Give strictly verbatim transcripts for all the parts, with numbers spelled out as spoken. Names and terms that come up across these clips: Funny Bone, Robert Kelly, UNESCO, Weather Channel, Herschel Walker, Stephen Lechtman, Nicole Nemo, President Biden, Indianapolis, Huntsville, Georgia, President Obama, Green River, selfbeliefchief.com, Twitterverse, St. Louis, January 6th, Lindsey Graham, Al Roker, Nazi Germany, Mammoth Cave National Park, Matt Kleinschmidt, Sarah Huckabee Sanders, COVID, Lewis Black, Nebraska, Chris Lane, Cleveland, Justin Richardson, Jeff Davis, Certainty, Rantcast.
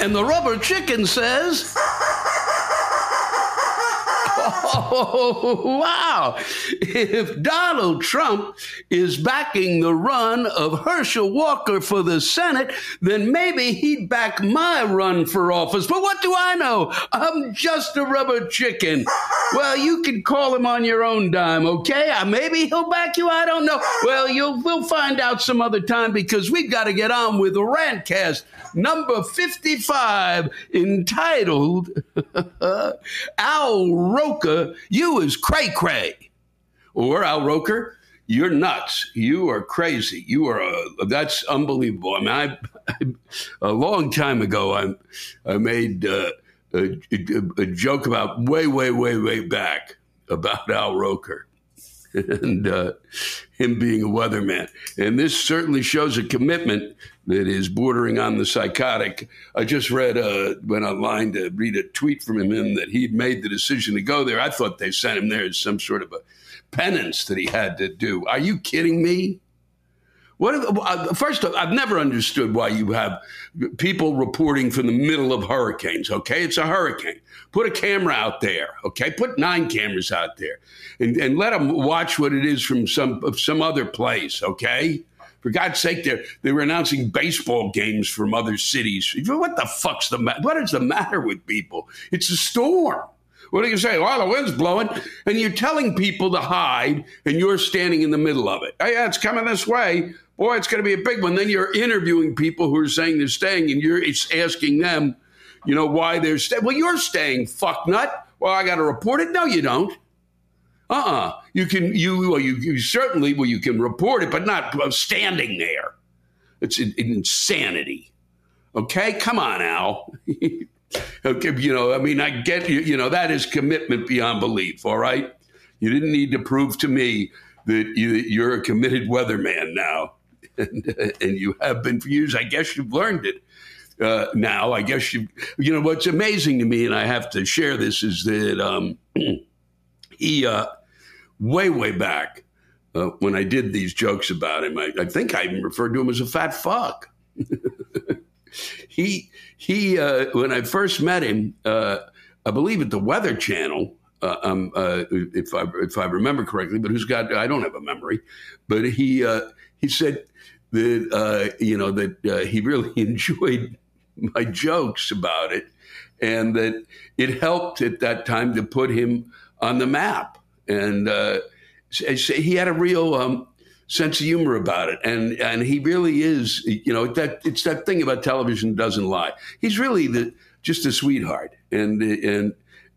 and the rubber chicken says... Oh, wow. If Donald Trump is backing the run of Herschel Walker for the Senate, then maybe he'd back my run for office. But what do I know? I'm just a rubber chicken. Well, you can call him on your own dime, okay? Maybe he'll back you. I don't know. Well, you'll we'll find out some other time, because we've got to get on with the Rantcast number fifty-five, entitled Al Roker, You Is Cray Cray. Or Al Roker, you're nuts. You are crazy. You are a, that's unbelievable. I mean, I, I, a long time ago, I, I made uh, a, a joke about way, way, way, way back about Al Roker and uh, him being a weatherman. And this certainly shows a commitment that is bordering on the psychotic. I just read, uh, went online to read a tweet from him that he'd made the decision to go there. I thought they sent him there as some sort of a penance that he had to do. Are you kidding me? What if, uh, first of all, I've never understood why you have people reporting from the middle of hurricanes, okay? It's a hurricane. Put a camera out there, okay? Put nine cameras out there and, and let them watch what it is from some some other place, okay? For God's sake, they they were announcing baseball games from other cities. What the fuck's the matter? What is the matter with people? It's a storm. What do you say? Well, the wind's blowing, and you're telling people to hide, and you're standing in the middle of it. Hey, yeah, it's coming this way. Boy, it's going to be a big one. Then you're interviewing people who are saying they're staying, and you're it's asking them, you know, why they're staying. Well, you're staying, fucknut. Well, I got to report it. No, you don't. Uh-uh. You can, you, well, you, you certainly, well, you can report it, but not standing there. It's an, an insanity. Okay? Come on, Al. Okay, you know, I mean, I get you, you know, that is commitment beyond belief, all right? You didn't need to prove to me that you, you're a committed weatherman now, and, and you have been for years. I guess you've learned it. Uh, now, I guess you, you know, what's amazing to me, and I have to share this, is that um, he, uh, Way, way back uh, when I did these jokes about him, I, I think I even referred to him as a fat fuck. he, he. Uh, when I first met him, uh, I believe at the Weather Channel, uh, um, uh, if I if I remember correctly, but who's got, I don't have a memory, but he uh, he said that, uh, you know, that uh, he really enjoyed my jokes about it, and that it helped at that time to put him on the map. And uh, he had a real um, sense of humor about it. And and he really is, you know, that it's that thing about television doesn't lie. He's really the, just a sweetheart. And and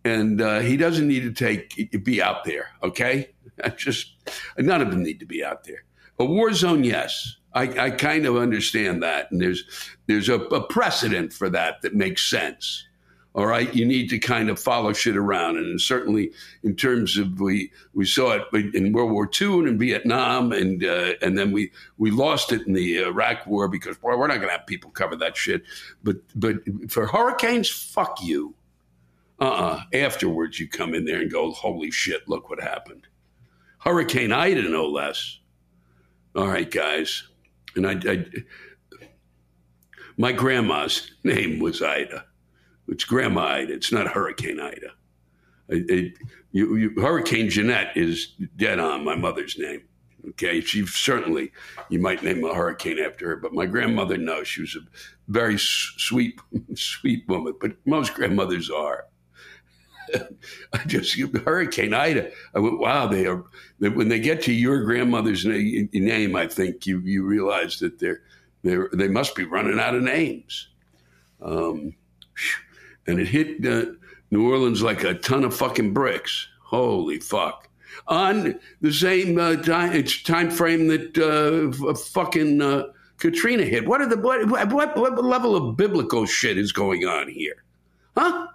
and uh, he doesn't need to take be out there, okay? I just, none of them need to be out there. A war zone, yes. I, I kind of understand that. And there's, there's a, a precedent for that that makes sense. All right, you need to kind of follow shit around. And certainly in terms of we we saw it in World War Two and in Vietnam, and uh, and then we, we lost it in the Iraq War because, boy, we're not going to have people cover that shit. But but for hurricanes, fuck you. Uh-uh. Afterwards, you come in there and go, holy shit, look what happened. Hurricane Ida, no less. All right, guys. And I, I my grandma's name was Ida. It's Grandma Ida. It's not Hurricane Ida. It, it, you, you, Hurricane Jeanette is dead on my mother's name. Okay, she certainly, you might name a hurricane after her, but my grandmother, no, she was a very sweet, sweet woman. But most grandmothers are. I just Hurricane Ida. I went, wow, they are. They, when they get to your grandmother's na- name, I think you you realize that they're they they must be running out of names. Um. And it hit uh, New Orleans like a ton of fucking bricks. Holy fuck. On the same uh, time, it's time frame that uh, f- fucking uh, Katrina hit. What are the what, what what level of biblical shit is going on here? Huh?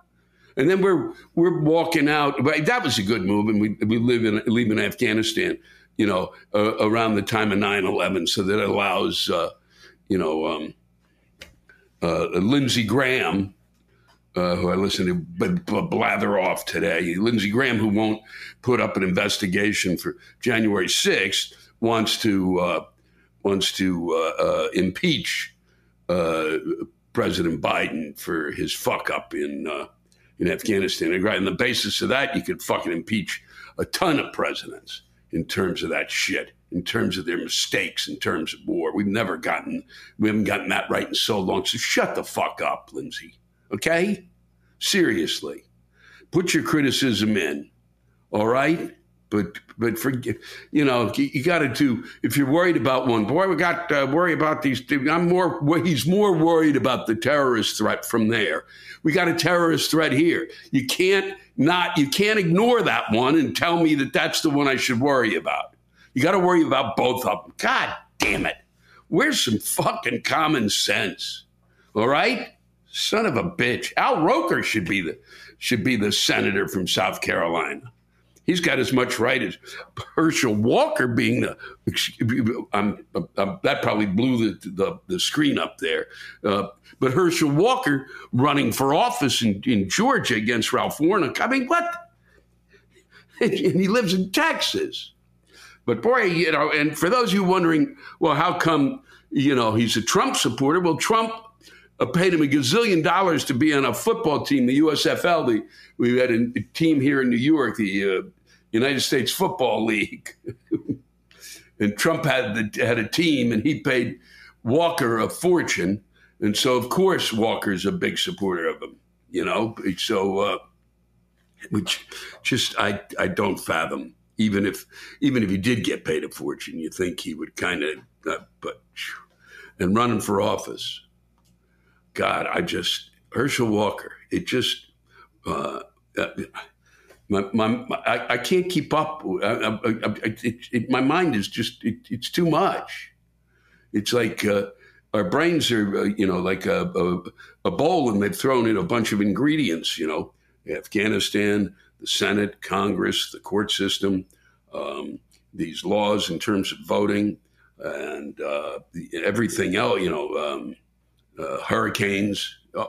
And then we're we're walking out. That was a good move. And we we live in live in Afghanistan, you know, uh, around the time of nine eleven. So that allows, uh, you know, um, uh, Lindsey Graham, Uh, who I listened to b- b- blather off today. Lindsey Graham, who won't put up an investigation for January sixth, wants to uh, wants to uh, uh, impeach uh, President Biden for his fuck up in uh, in Afghanistan. And right on the basis of that, you could fucking impeach a ton of presidents in terms of that shit, in terms of their mistakes, in terms of war. We've never gotten, we haven't gotten that right in so long. So shut the fuck up, Lindsey. Okay? Seriously. Put your criticism in. All right? But, but for, you know, you, you got to do, if you're worried about one, boy, we got to uh, worry about these. I'm more, he's more worried about the terrorist threat from there. We got a terrorist threat here. You can't not, you can't ignore that one and tell me that that's the one I should worry about. You got to worry about both of them. God damn it. Where's some fucking common sense? All right? Son of a bitch. Al Roker should be the, should be the senator from South Carolina. He's got as much right as Herschel Walker being the. I'm, I'm, that probably blew the, the, the screen up there. Uh, but Herschel Walker running for office in, in Georgia against Ralph Warnock. I mean, what? And he lives in Texas. But boy, you know, and for those of you wondering, well, how come, you know, he's a Trump supporter? Well, Trump paid him a gazillion dollars to be on a football team, the U S F L. The, we had a, a team here in New York, the uh, United States Football League. And Trump had the, had a team, and he paid Walker a fortune. And so, of course, Walker's a big supporter of him, you know. So, uh, which just I, I don't fathom. Even if even if he did get paid a fortune, you think he would kind of uh, – but and running for office. God, I just – Herschel Walker, it just uh, – uh, My, my, my, I, I can't keep up. I, I, I, it, it, my mind is just, it, it's too much. It's like uh, our brains are, uh, you know, like a, a, a bowl and they've thrown in a bunch of ingredients, you know, Afghanistan, the Senate, Congress, the court system, um, these laws in terms of voting and uh, everything else, you know, um, uh, hurricanes,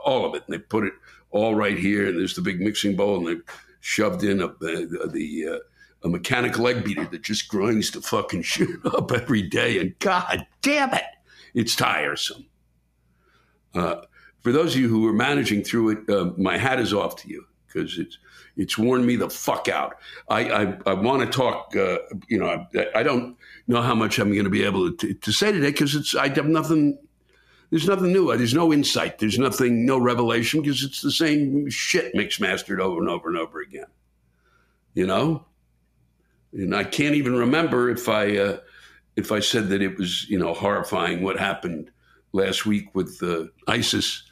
all of it. And they put it all right here and there's the big mixing bowl and they shoved in a, a the uh, a mechanical egg beater that just grinds the fucking shit up every day, and God damn it, it's tiresome. Uh, for those of you who are managing through it, uh, my hat is off to you because it's it's worn me the fuck out. I I, I want to talk. Uh, you know, I, I don't know how much I'm going to be able to, to say today because it's I have nothing. There's nothing new. There's no insight. There's nothing, no revelation, because it's the same shit mixed-mastered over and over and over again, you know? And I can't even remember if I uh, if I said that it was, you know, horrifying what happened last week with uh, ISIS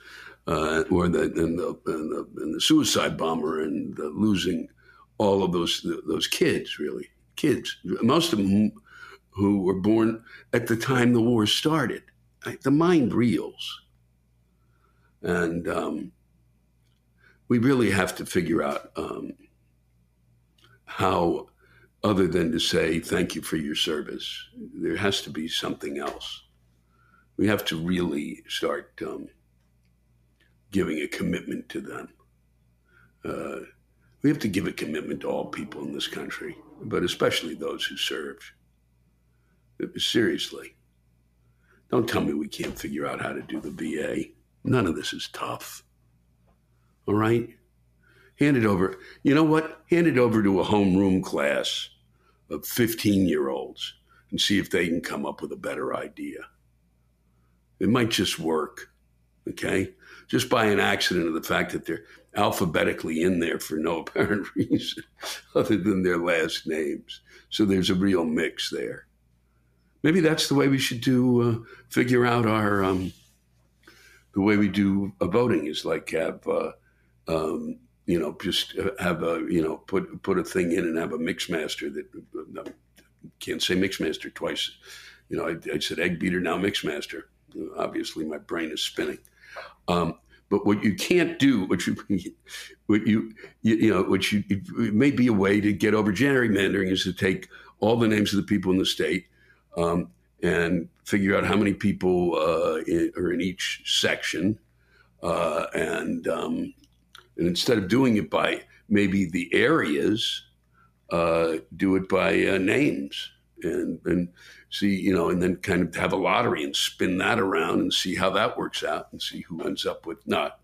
uh, or the and the, and the and the suicide bomber and the losing all of those those kids, really, kids, most of them who were born at the time the war started. The mind reels. And um, we really have to figure out um, how, other than to say, thank you for your service, there has to be something else. We have to really start um, giving a commitment to them. Uh, we have to give a commitment to all people in this country, but especially those who serve. Seriously. Don't tell me we can't figure out how to do the V A. None of this is tough. All right? Hand it over. You know what? Hand it over to a homeroom class of fifteen-year-olds and see if they can come up with a better idea. It might just work, okay? Just by an accident of the fact that they're alphabetically in there for no apparent reason other than their last names. So there's a real mix there. Maybe that's the way we should do, uh, figure out our, um, the way we do a voting is like have, uh, um, you know, just have a, you know, put put a thing in and have a mix master that, no, can't say mix master twice. You know, I, I said egg beater, now mix master. Obviously, my brain is spinning. Um, but what you can't do, what you, what you, you, you know, what you, it may be a way to get over gerrymandering is to take all the names of the people in the state. Um, and figure out how many people uh, in, are in each section. Uh, and, um, and instead of doing it by maybe the areas, uh, do it by uh, names and, and see, you know, and then kind of have a lottery and spin that around and see how that works out and see who ends up with not.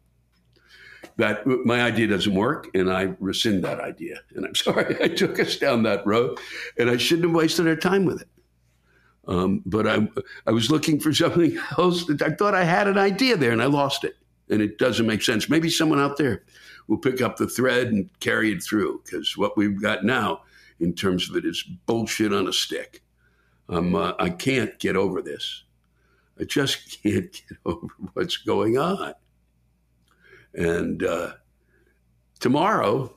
That my idea doesn't work, and I rescind that idea. And I'm sorry I took us down that road, and I shouldn't have wasted our time with it. Um, but I, I was looking for something else. I thought I had an idea there, and I lost it. And it doesn't make sense. Maybe someone out there will pick up the thread and carry it through, because what we've got now in terms of it is bullshit on a stick. Um, uh, I can't get over this. I just can't get over what's going on. And uh, tomorrow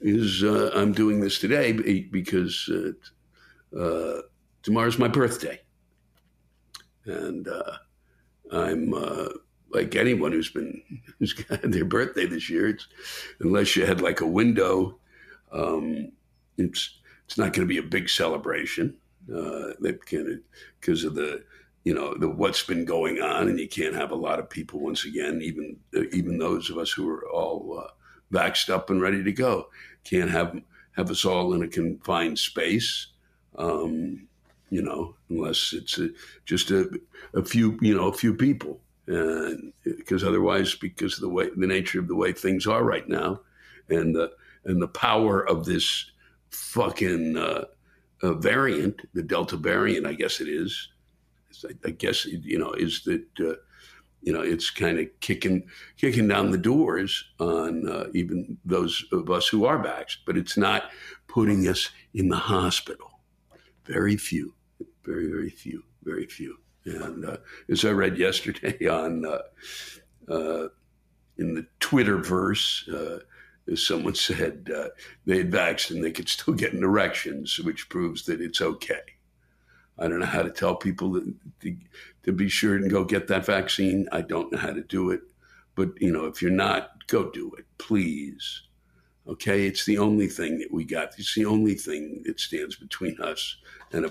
is, uh, I'm doing this today because uh, uh, tomorrow's my birthday. And uh, I'm uh, like anyone who's been, who's got their birthday this year, it's, unless you had like a window, um, it's it's not going to be a big celebration. Uh, that kind of, because of the, you know, the what's been going on, and you can't have a lot of people once again, even even those of us who are all uh, vaxxed up and ready to go, can't have have us all in a confined space, um, you know, unless it's a, just a, a few, you know, a few people, and because otherwise, because of the way the nature of the way things are right now, and the and the power of this fucking uh, uh, variant, the Delta variant, I guess it is. I guess, you know, is that, uh, you know, it's kind of kicking kicking down the doors on uh, even those of us who are vaxxed, but it's not putting us in the hospital. Very few, very, very few, very few. And uh, as I read yesterday on uh, uh, in the Twitterverse, uh, as someone said, uh, they had vaxxed and they could still get an erection, which proves that it's okay. I don't know how to tell people to, to, to be sure and go get that vaccine. I don't know how to do it. But, you know, if you're not, go do it, please. Okay? It's the only thing that we got. It's the only thing that stands between us and a,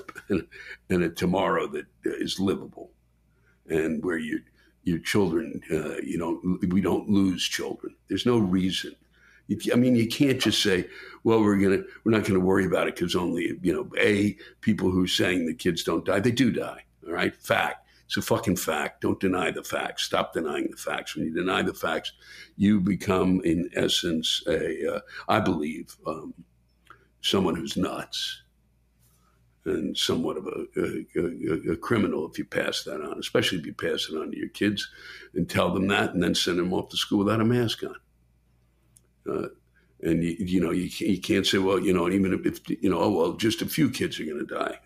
and a tomorrow that is livable, and where your your children, uh, you don't, we don't lose children. There's no reason. I mean, you can't just say, well, we're gonna, we're not going to worry about it because only, you know, A, people who are saying the kids don't die, they do die. All right. Fact. It's a fucking fact. Don't deny the facts. Stop denying the facts. When you deny the facts, you become, in essence, a, uh, I believe, um, someone who's nuts and somewhat of a, a, a criminal if you pass that on, especially if you pass it on to your kids and tell them that and then send them off to school without a mask on. Uh, and, you, you know, you, you can't say, well, you know, even if, you know, oh, well, just a few kids are going to die.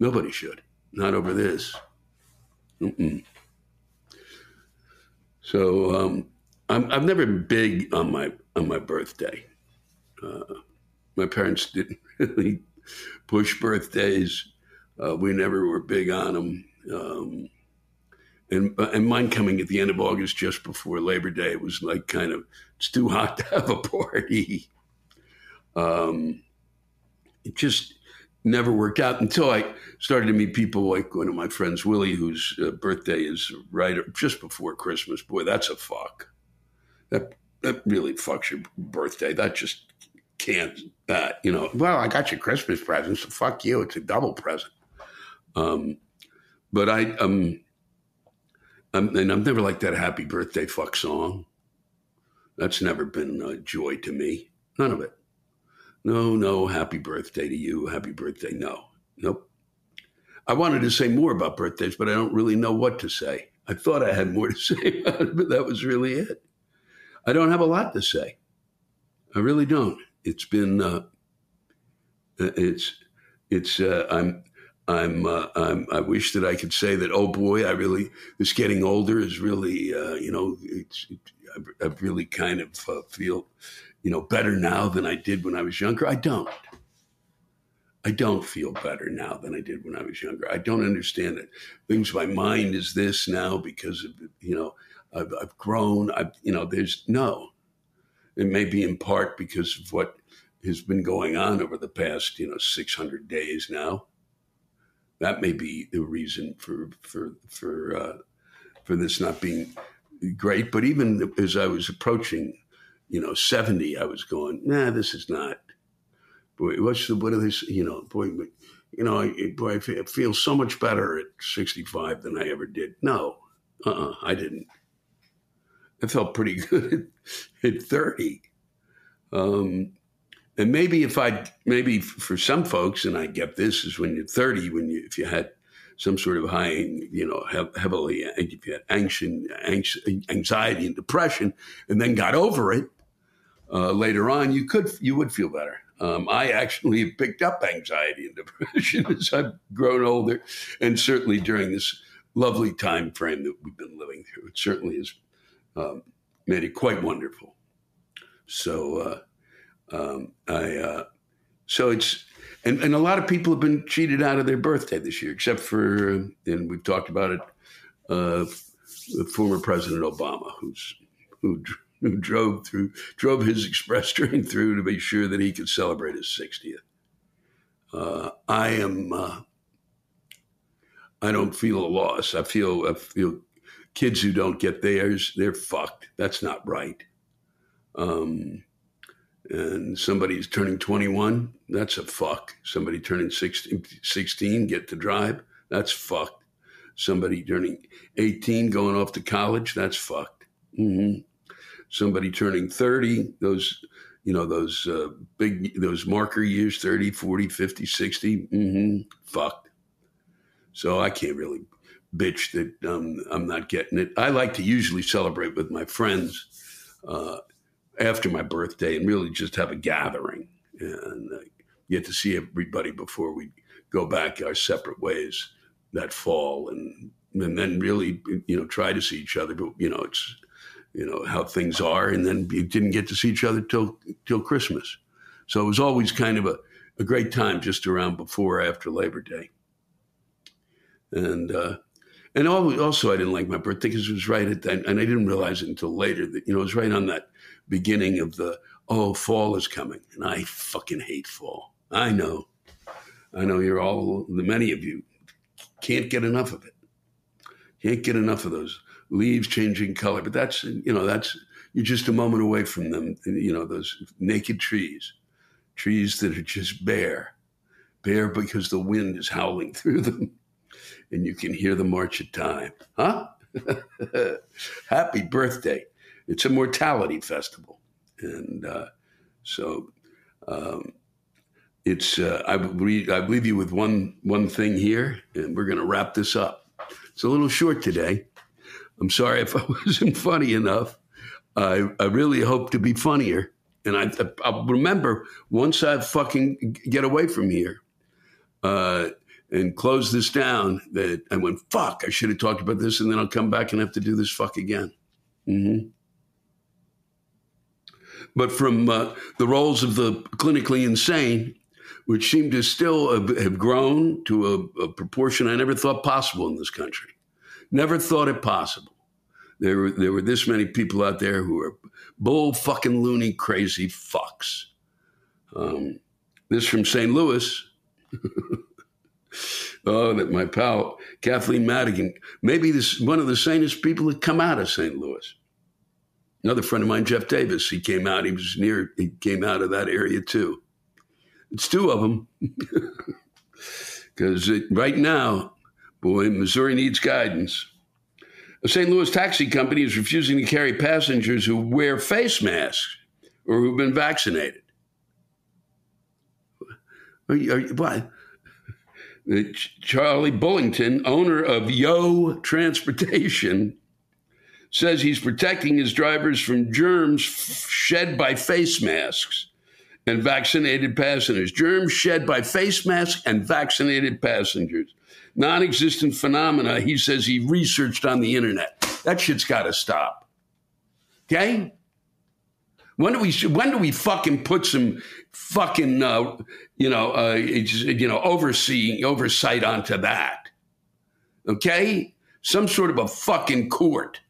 Nobody should. Not over this. Mm-mm. So um, I'm, I've never been big on my on my birthday. Uh, my parents didn't really push birthdays. Uh, we never were big on them. Um, And, and mine coming at the end of August, just before Labor Day, it was like kind of, it's too hot to have a party. Um, it just never worked out until I started to meet people like one of my friends, Willie, whose uh, birthday is right just before Christmas. Boy, that's a fuck. That that really fucks your birthday. That just can't, that, you know, well, I got your Christmas present, so fuck you. It's a double present. Um, but I... um. I'm, and I've never liked that happy birthday fuck song. That's never been a joy to me. None of it. No, no, happy birthday to you. Happy birthday. No, nope. I wanted to say more about birthdays, but I don't really know what to say. I thought I had more to say about it, but that was really it. I don't have a lot to say. I really don't. It's been, uh, it's, it's, uh, I'm, I'm, uh, I'm, I wish that I could say that, oh boy, I really, this getting older is really, uh, you know, it's, it, I, I really kind of uh, feel, you know, better now than I did when I was younger. I don't. I don't feel better now than I did when I was younger. I don't understand it. Things, my mind is this now because of, you know, I've, I've grown. I've, you know, there's no, it may be in part because of what has been going on over the past, you know, six hundred days now. That may be the reason for for for uh, for this not being great. But even as I was approaching, you know, seventy, I was going, nah, this is not. What's the, what are this? You know, boy, you know, I, boy, I feel so much better at sixty-five than I ever did. No, uh-uh, I didn't. I felt pretty good at, at thirty. Um, and maybe if I, maybe for some folks, and I get this, is when you're thirty, when you, if you had some sort of high, you know, he- heavily, if you had anxiety and depression, and then got over it uh, later on, you could, you would feel better. Um, I actually picked up anxiety and depression as I've grown older, and certainly during this lovely time frame that we've been living through, it certainly has um, made it quite wonderful. So, uh, um, I, uh, so it's, and, and a lot of people have been cheated out of their birthday this year, except for, and we've talked about it, uh, former President Obama, who's, who, who drove through, drove his express train through to be sure that he could celebrate his sixtieth. Uh, I am, uh, I don't feel a loss. I feel, I feel kids who don't get theirs, they're fucked. That's not right. Um, and somebody's turning twenty-one, that's a fuck. Somebody turning sixteen, sixteen, get to drive, that's fucked. Somebody turning eighteen, going off to college, that's fucked. Mm-hmm. Somebody turning thirty, those, you know, those uh, big, those marker years, thirty, forty, fifty, sixty, mm-hmm, fucked. So I can't really bitch that um, I'm not getting it. I like to usually celebrate with my friends uh, after my birthday and really just have a gathering and uh, get to see everybody before we go back our separate ways that fall. And, and then really, you know, try to see each other, but you know, it's, you know, how things are. And then you didn't get to see each other till, till Christmas. So it was always kind of a, a great time just around before or after Labor Day. And, uh, and also I didn't like my birthday because it was right at that. And I didn't realize it until later that, you know, it was right on that beginning of the, oh, fall is coming. And I fucking hate fall. I know. I know you're all, the many of you can't get enough of it. Can't get enough of those leaves changing color. But that's, you know, that's, you're just a moment away from them. You know, those naked trees, trees that are just bare, bare because the wind is howling through them. And you can hear the march of time. Huh? Happy birthday. It's a mortality festival. And uh, so um, it's, uh, I, re- I leave you with one, one thing here, and we're going to wrap this up. It's a little short today. I'm sorry if I wasn't funny enough. I, I really hope to be funnier. And I, I'll remember once I fucking get away from here, uh, and close this down, that I went, fuck, I should have talked about this, and then I'll come back and have to do this fuck again. Mm-hmm. But from uh, the roles of the clinically insane, which seem to still have, have grown to a, a proportion I never thought possible in this country. Never thought it possible. There were, there were this many people out there who are bull fucking loony crazy fucks. Um, this from Saint Louis. Oh, that my pal Kathleen Madigan, maybe this one of the sanest people that come out of Saint Louis. Another friend of mine, Jeff Davis, he came out. He was near. He came out of that area too. It's two of them, because right now, boy, Missouri needs guidance. A Saint Louis taxi company is refusing to carry passengers who wear face masks or who've been vaccinated. Are you, are you, why? Charlie Bullington, owner of Yo Transportation, says he's protecting his drivers from germs shed by face masks and vaccinated passengers. Germs shed by face masks and vaccinated passengers. Non-existent phenomena, he says he researched on the internet. That shit's got to stop. Okay? When do we when do we fucking put some fucking uh, you know uh, you know overseeing oversight onto that? Okay, some sort of a fucking court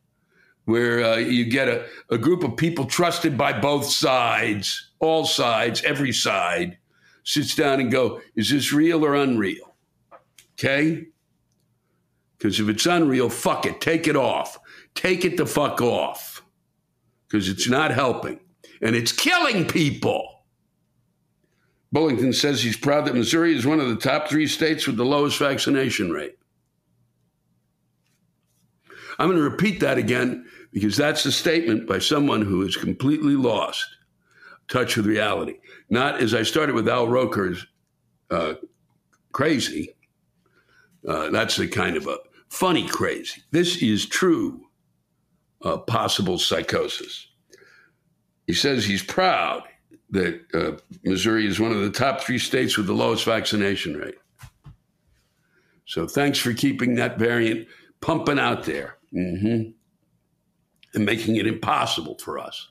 where uh, you get a, a group of people trusted by both sides, all sides, every side sits down and go, is this real or unreal? Okay, because if it's unreal, fuck it, take it off, take it the fuck off, because it's not helping. And it's killing people. Bullington says he's proud that Missouri is one of the top three states with the lowest vaccination rate. I'm going to repeat that again because that's a statement by someone who is completely lost touch with reality. Not, as I started with Al Roker's uh, crazy, uh, that's the kind of a funny crazy. This is true uh, possible psychosis. He says he's proud that uh, Missouri is one of the top three states with the lowest vaccination rate. So thanks for keeping that variant pumping out there, mm-hmm. and making it impossible for us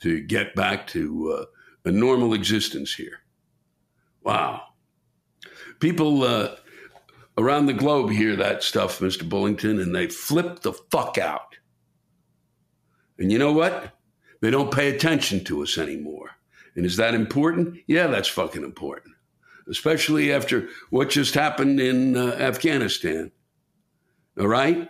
to get back to uh, a normal existence here. Wow. People uh, around the globe hear that stuff, Mister Bullington, and they flip the fuck out. And you know what? They don't pay attention to us anymore. And is that important? Yeah, that's fucking important, especially after what just happened in uh, Afghanistan. All right?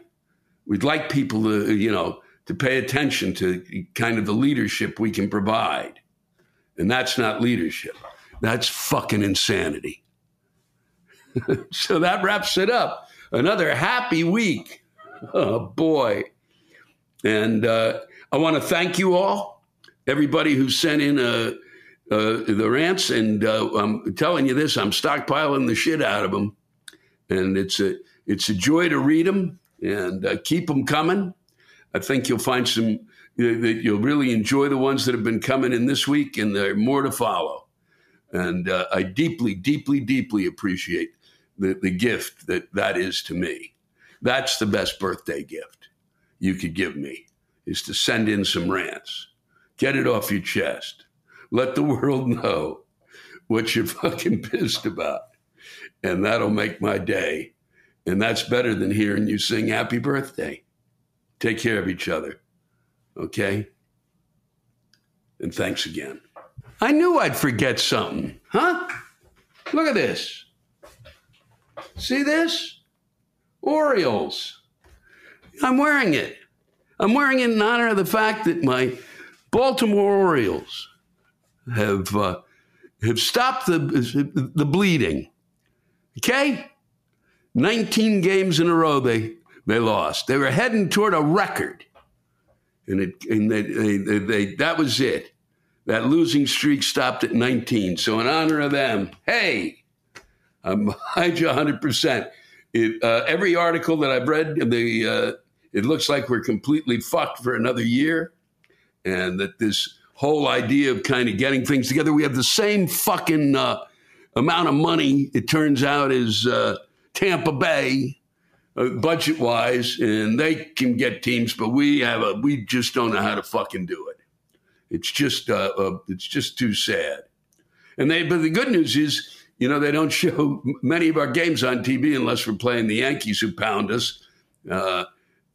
We'd like people to, you know, to pay attention to kind of the leadership we can provide. And that's not leadership. That's fucking insanity. So that wraps it up. Another happy week. Oh, boy. And uh, I want to thank you all, everybody who sent in uh, uh, the rants. And uh, I'm telling you this, I'm stockpiling the shit out of them. And it's a, it's a joy to read them and uh, keep them coming. I think you'll find some, you know, you'll really enjoy the ones that have been coming in this week, and there are more to follow. And uh, I deeply, deeply, deeply appreciate the, the gift that that is to me. That's the best birthday gift you could give me, is to send in some rants. Get it off your chest. Let the world know what you're fucking pissed about. And that'll make my day. And that's better than hearing you sing happy birthday. Take care of each other, okay? And thanks again. I knew I'd forget something, huh? Look at this. See this? Orioles. I'm wearing it. I'm wearing it in honor of the fact that my Baltimore Orioles have uh, have stopped the the bleeding, okay? nineteen games in a row they They lost. They were heading toward a record. And, it, and they, they, they, they, that was it. That losing streak stopped at nineteen. So in honor of them, hey, I'm behind you one hundred percent. It, uh, every article that I've read, the, uh, it looks like we're completely fucked for another year. And that this whole idea of kind of getting things together, we have the same fucking uh, amount of money, it turns out, as uh, Tampa Bay. Budget-wise, and they can get teams, but we have a we just don't know how to fucking do it. It's just uh, uh, it's just too sad. And they, but the good news is, you know, they don't show many of our games on T V unless we're playing the Yankees, who pound us. Uh,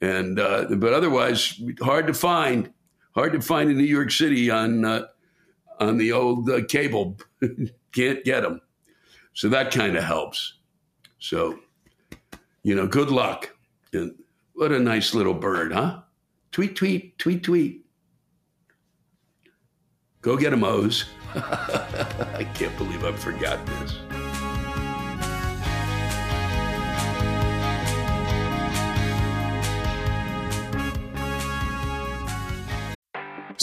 and uh, but otherwise, hard to find, hard to find in New York City on uh, on the old uh, cable. Can't get them. So that kind of helps. So. You know, good luck. And what a nice little bird, huh? Tweet, tweet, tweet, tweet. Go get 'em, O's. I can't believe I forgot this.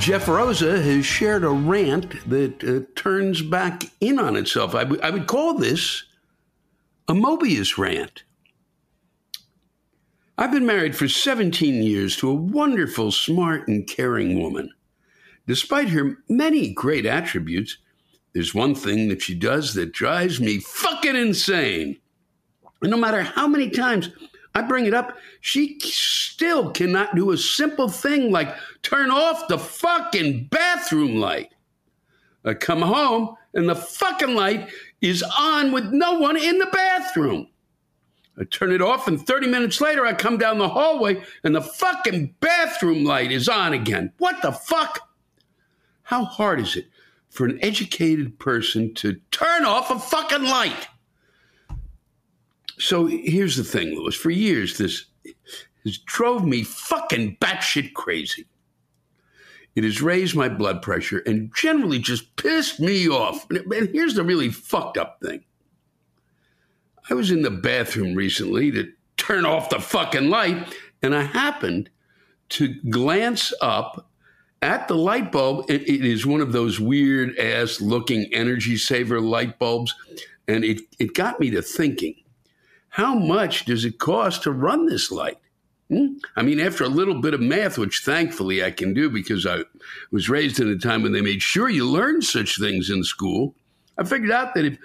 Jeff Rosa has shared a rant that uh, turns back in on itself. I, w- I would call this a Mobius rant. I've been married for seventeen years to a wonderful, smart, and caring woman. Despite her many great attributes, there's one thing that she does that drives me fucking insane. And no matter how many times I bring it up, she still cannot do a simple thing like turn off the fucking bathroom light. I come home and the fucking light is on with no one in the bathroom. I turn it off, and thirty minutes later, I come down the hallway, and the fucking bathroom light is on again. What the fuck? How hard is it for an educated person to turn off a fucking light? So here's the thing, Louis. For years, this has drove me fucking batshit crazy. It has raised my blood pressure and generally just pissed me off. And here's the really fucked up thing. I was in the bathroom recently to turn off the fucking light, and I happened to glance up at the light bulb. It is one of those weird-ass looking energy saver light bulbs, and it, it got me to thinking, how much does it cost to run this light? Hmm? I mean, after a little bit of math, which thankfully I can do because I was raised in a time when they made sure you learned such things in school, I figured out that if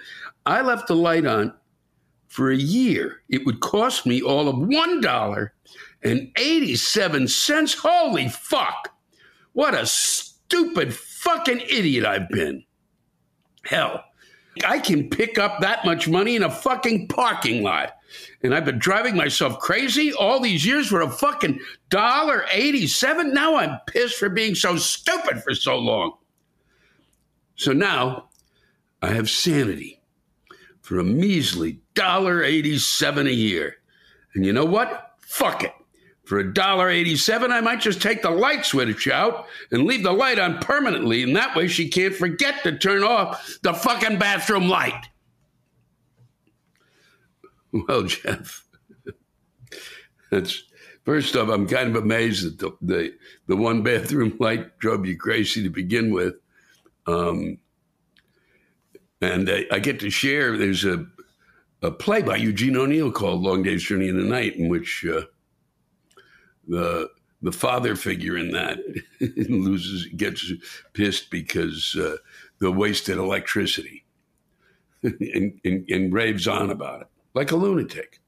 I left the light on for a year, it would cost me all of one dollar and eighty-seven cents. Holy fuck! What a stupid fucking idiot I've been. Hell, I can pick up that much money in a fucking parking lot. And I've been driving myself crazy all these years for a fucking one dollar and eighty-seven cents. Now I'm pissed for being so stupid for so long. So now I have sanity for a measly one dollar and eighty-seven cents a year. And you know what? Fuck it. For one dollar and eighty-seven cents, I might just take the light switch out and leave the light on permanently, and that way she can't forget to turn off the fucking bathroom light. Well, Jeff, that's, first off, I'm kind of amazed that the, the, the one bathroom light drove you crazy to begin with. Um, And I, I get to share, there's a, a play by Eugene O'Neill called Long Day's Journey in the Night, in which uh, the the father figure in that loses, gets pissed because uh, the wasted electricity and, and, and raves on about it, like a lunatic.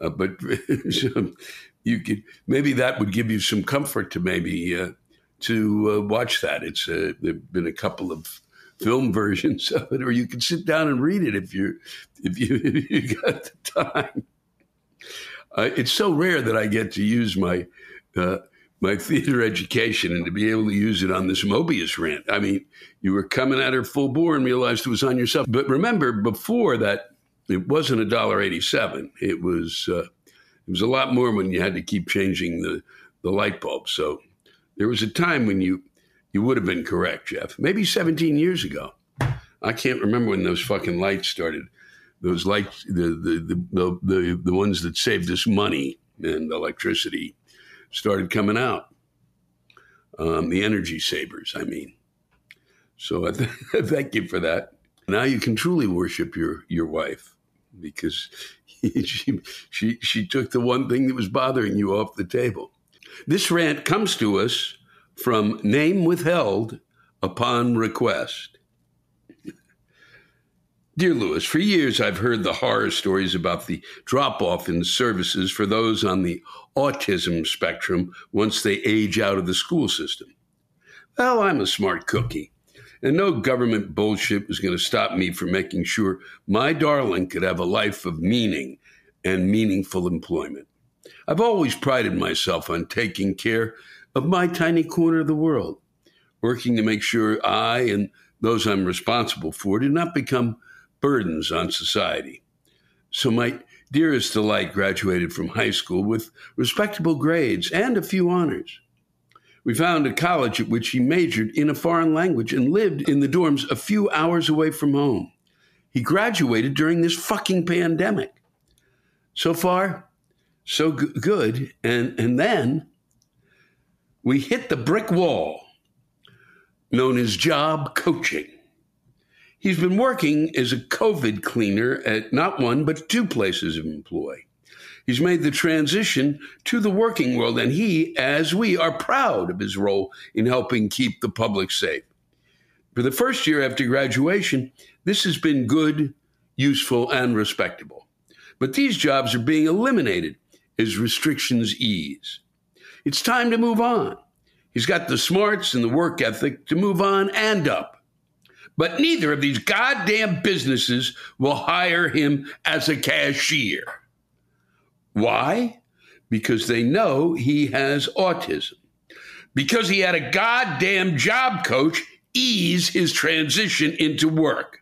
Uh, but so you could, maybe that would give you some comfort to maybe uh, to uh, watch that. It's uh, there have been a couple of film versions of it, or you can sit down and read it if you if you if you got the time. Uh, it's so rare that I get to use my uh, my theater education and to be able to use it on this Mobius rant. I mean, you were coming at her full bore and realized it was on yourself. But remember, before that, it wasn't a dollar eighty-seven. It was uh, it was a lot more when you had to keep changing the the light bulb. So there was a time when you. You would have been correct, Jeff. Maybe seventeen years ago. I can't remember when those fucking lights started. Those lights, the the the the, the ones that saved us money and electricity, started coming out. Um, the energy savers, I mean. So I th- thank you for that. Now you can truly worship your your wife, because she she she took the one thing that was bothering you off the table. This rant comes to us from name withheld upon request. Dear Louis, for years I've heard the horror stories about the drop-off in services for those on the autism spectrum once they age out of the school system. Well, I'm a smart cookie, and no government bullshit was going to stop me from making sure my darling could have a life of meaning and meaningful employment. I've always prided myself on taking care of my tiny corner of the world, working to make sure I and those I'm responsible for did not become burdens on society. So my dearest delight graduated from high school with respectable grades and a few honors. We found a college at which he majored in a foreign language and lived in the dorms a few hours away from home. He graduated during this fucking pandemic. So far, so g- good, and, and then... we hit the brick wall known as job coaching. He's been working as a COVID cleaner at not one, but two places of employ. He's made the transition to the working world, and he, as we, are proud of his role in helping keep the public safe. For the first year after graduation, this has been good, useful, and respectable. But these jobs are being eliminated as restrictions ease. It's time to move on. He's got the smarts and the work ethic to move on and up. But neither of these goddamn businesses will hire him as a cashier. Why? Because they know he has autism. Because he had a goddamn job coach ease his transition into work.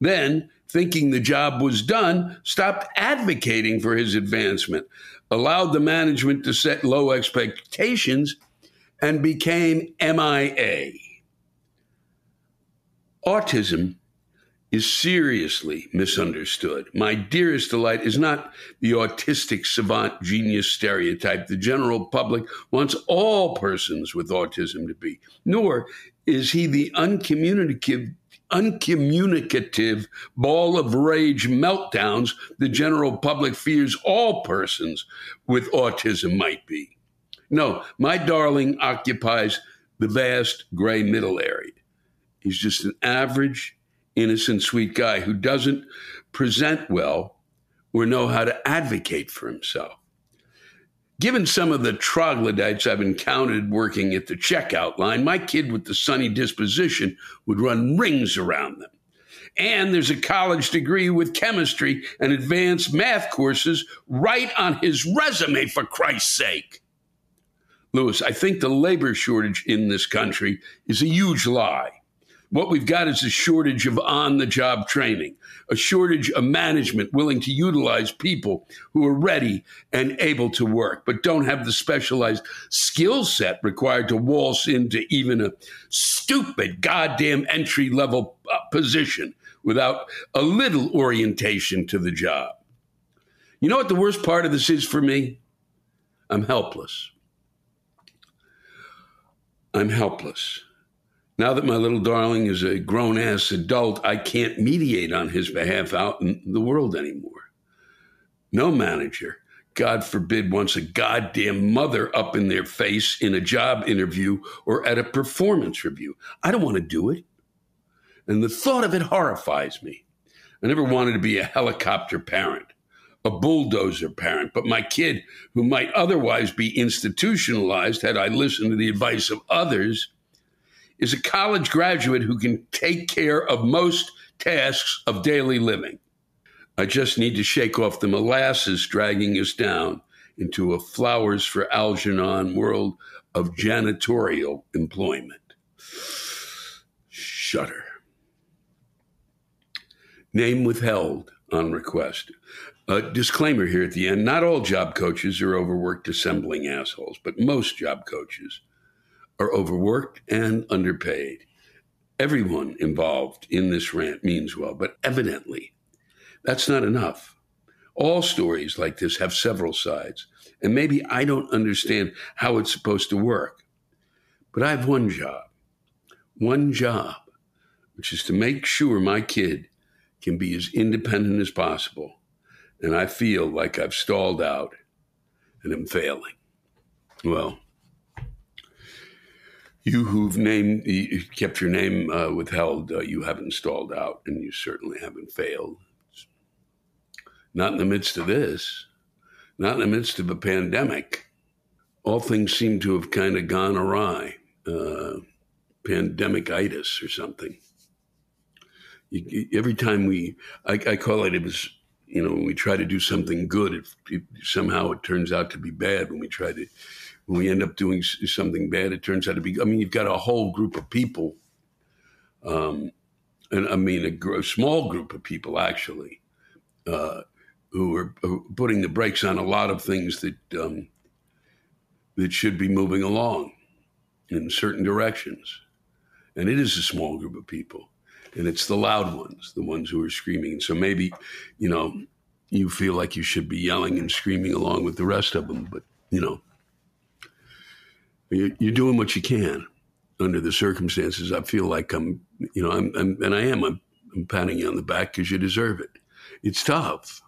Then, thinking the job was done, stopped advocating for his advancement, allowed the management to set low expectations, and became M I A. Autism is seriously misunderstood. My dearest delight is not the autistic savant genius stereotype the general public wants all persons with autism to be, nor is he the uncommunicative, uncommunicative ball of rage meltdowns the general public fears all persons with autism might be. No, my darling occupies the vast gray middle area. He's just an average, innocent, sweet guy who doesn't present well or know how to advocate for himself. Given some of the troglodytes I've encountered working at the checkout line, my kid with the sunny disposition would run rings around them. And there's a college degree with chemistry and advanced math courses right on his resume, for Christ's sake. Lewis, I think the labor shortage in this country is a huge lie. What we've got is a shortage of on-the-job training, a shortage of management willing to utilize people who are ready and able to work, but don't have the specialized skill set required to waltz into even a stupid goddamn entry-level position without a little orientation to the job. You know what the worst part of this is for me? I'm helpless. I'm helpless. Now that my little darling is a grown-ass adult, I can't mediate on his behalf out in the world anymore. No manager, God forbid, wants a goddamn mother up in their face in a job interview or at a performance review. I don't want to do it. And the thought of it horrifies me. I never wanted to be a helicopter parent, a bulldozer parent, but my kid, who might otherwise be institutionalized had I listened to the advice of others, is a college graduate who can take care of most tasks of daily living. I just need to shake off the molasses dragging us down into a flowers for Algernon world of janitorial employment. Shudder. Name withheld on request. A disclaimer here at the end. Not all job coaches are overworked assembling assholes, but most job coaches are overworked and underpaid. Everyone involved in this rant means well, but evidently that's not enough. All stories like this have several sides, and maybe I don't understand how it's supposed to work. But I have one job, one job, which is to make sure my kid can be as independent as possible, and I feel like I've stalled out and am failing. Well, you who've named, you kept your name uh, withheld, uh, you haven't stalled out, and you certainly haven't failed. Not in the midst of this, not in the midst of a pandemic. All things seem to have kind of gone awry, uh, pandemic-itis or something. You, you, every time we, I, I call it, it was, you know, when we try to do something good, it, it, somehow it turns out to be bad. When we try to, when we end up doing something bad, it turns out to be, I mean, you've got a whole group of people, um, and I mean, a, gr- a small group of people, actually, uh, who are putting the brakes on a lot of things that um, that should be moving along in certain directions. And it is a small group of people, and it's the loud ones, the ones who are screaming. And so maybe, you know, you feel like you should be yelling and screaming along with the rest of them, but, you know, you're doing what you can under the circumstances. I feel like I'm, you know, I'm, I'm and I am, I'm, I'm patting you on the back because you deserve it. It's tough.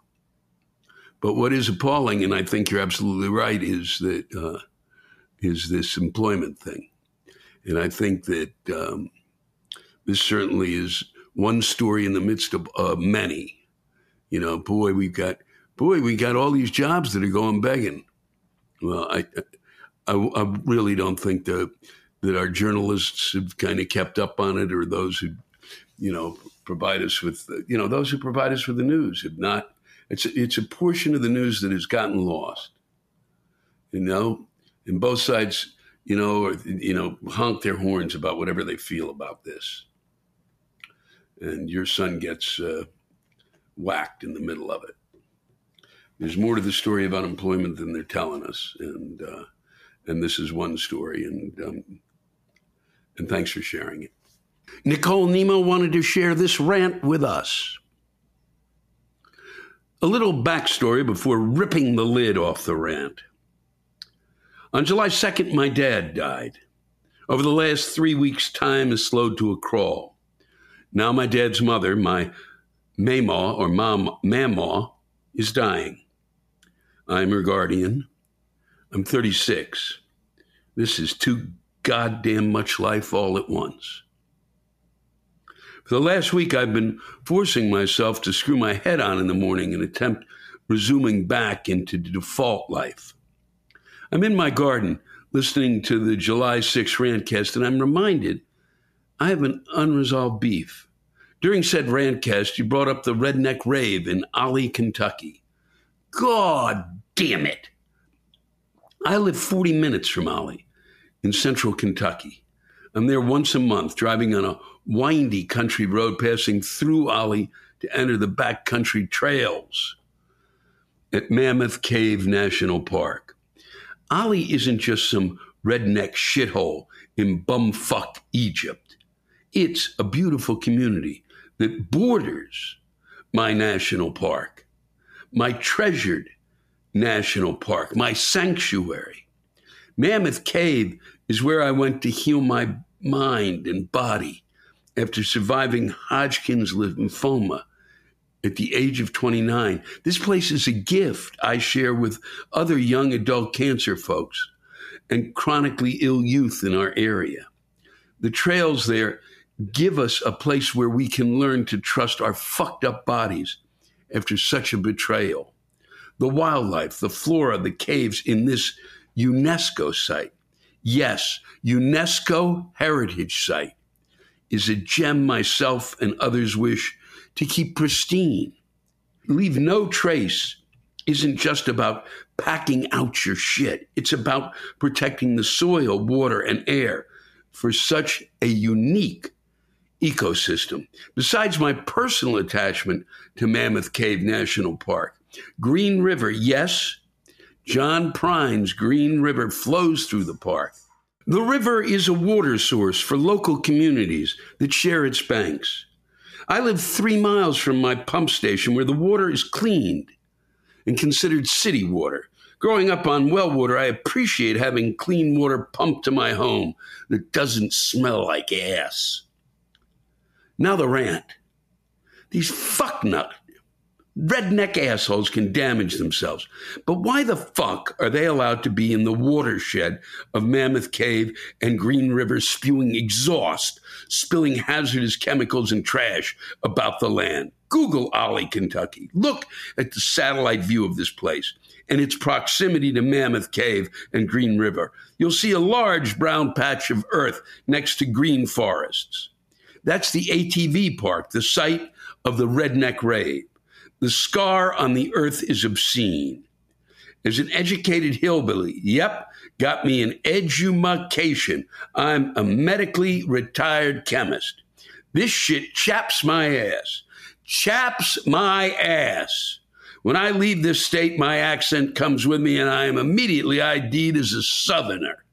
But what is appalling, and I think you're absolutely right, is that, uh, is this employment thing. And I think that um, this certainly is one story in the midst of uh, many. You know, boy, we've got, boy, we got all these jobs that are going begging. Well, I, I I, I really don't think that that our journalists have kind of kept up on it, or those who you know, provide us with, you know, those who provide us with the news. If not, it's it's a portion of the news that has gotten lost, you know, and both sides, you know, you know, honk their horns about whatever they feel about this. And your son gets uh, whacked in the middle of it. There's more to the story of unemployment than they're telling us. And uh, and this is one story. And um, and thanks for sharing it. Nicole Nemo wanted to share this rant with us. A little backstory before ripping the lid off the rant. On July second, my dad died. Over the last three weeks, time has slowed to a crawl. Now my dad's mother, my mamaw or mom, mamaw, is dying. I'm her guardian. I'm thirty-six. This is too goddamn much life all at once. For the last week, I've been forcing myself to screw my head on in the morning and attempt resuming back into default life. I'm in my garden listening to the July sixth rantcast, and I'm reminded I have an unresolved beef. During said rantcast, you brought up the redneck rave in Ollie, Kentucky. God damn it. I live forty minutes from Ollie in central Kentucky. I'm there once a month, driving on a windy country road, passing through Ollie to enter the backcountry trails at Mammoth Cave National Park. Ollie isn't just some redneck shithole in bumfuck Egypt. It's a beautiful community that borders my national park, my treasured national park, my sanctuary. Mammoth Cave is where I went to heal my mind and body after surviving Hodgkin's lymphoma at the age of twenty-nine. This place is a gift I share with other young adult cancer folks and chronically ill youth in our area. The trails there give us a place where we can learn to trust our fucked up bodies after such a betrayal. The wildlife, the flora, the caves in this UNESCO site. Yes, UNESCO heritage site is a gem myself and others wish to keep pristine. Leave no trace isn't just about packing out your shit. It's about protecting the soil, water, and air for such a unique ecosystem. Besides my personal attachment to Mammoth Cave National Park, Green River, yes, John Prine's Green River flows through the park. The river is a water source for local communities that share its banks. I live three miles from my pump station where the water is cleaned and considered city water. Growing up on well water, I appreciate having clean water pumped to my home that doesn't smell like ass. Now the rant. These fucknut redneck assholes can damage themselves, but why the fuck are they allowed to be in the watershed of Mammoth Cave and Green River spewing exhaust, spilling hazardous chemicals and trash about the land? Google Ollie, Kentucky. Look at the satellite view of this place and its proximity to Mammoth Cave and Green River. You'll see a large brown patch of earth next to green forests. That's the A T V park, the site of the redneck rave. The scar on the earth is obscene. As an educated hillbilly, yep, got me an edumacation. I'm a medically retired chemist. This shit chaps my ass. Chaps my ass. When I leave this state, my accent comes with me and I am immediately ID'd as a Southerner.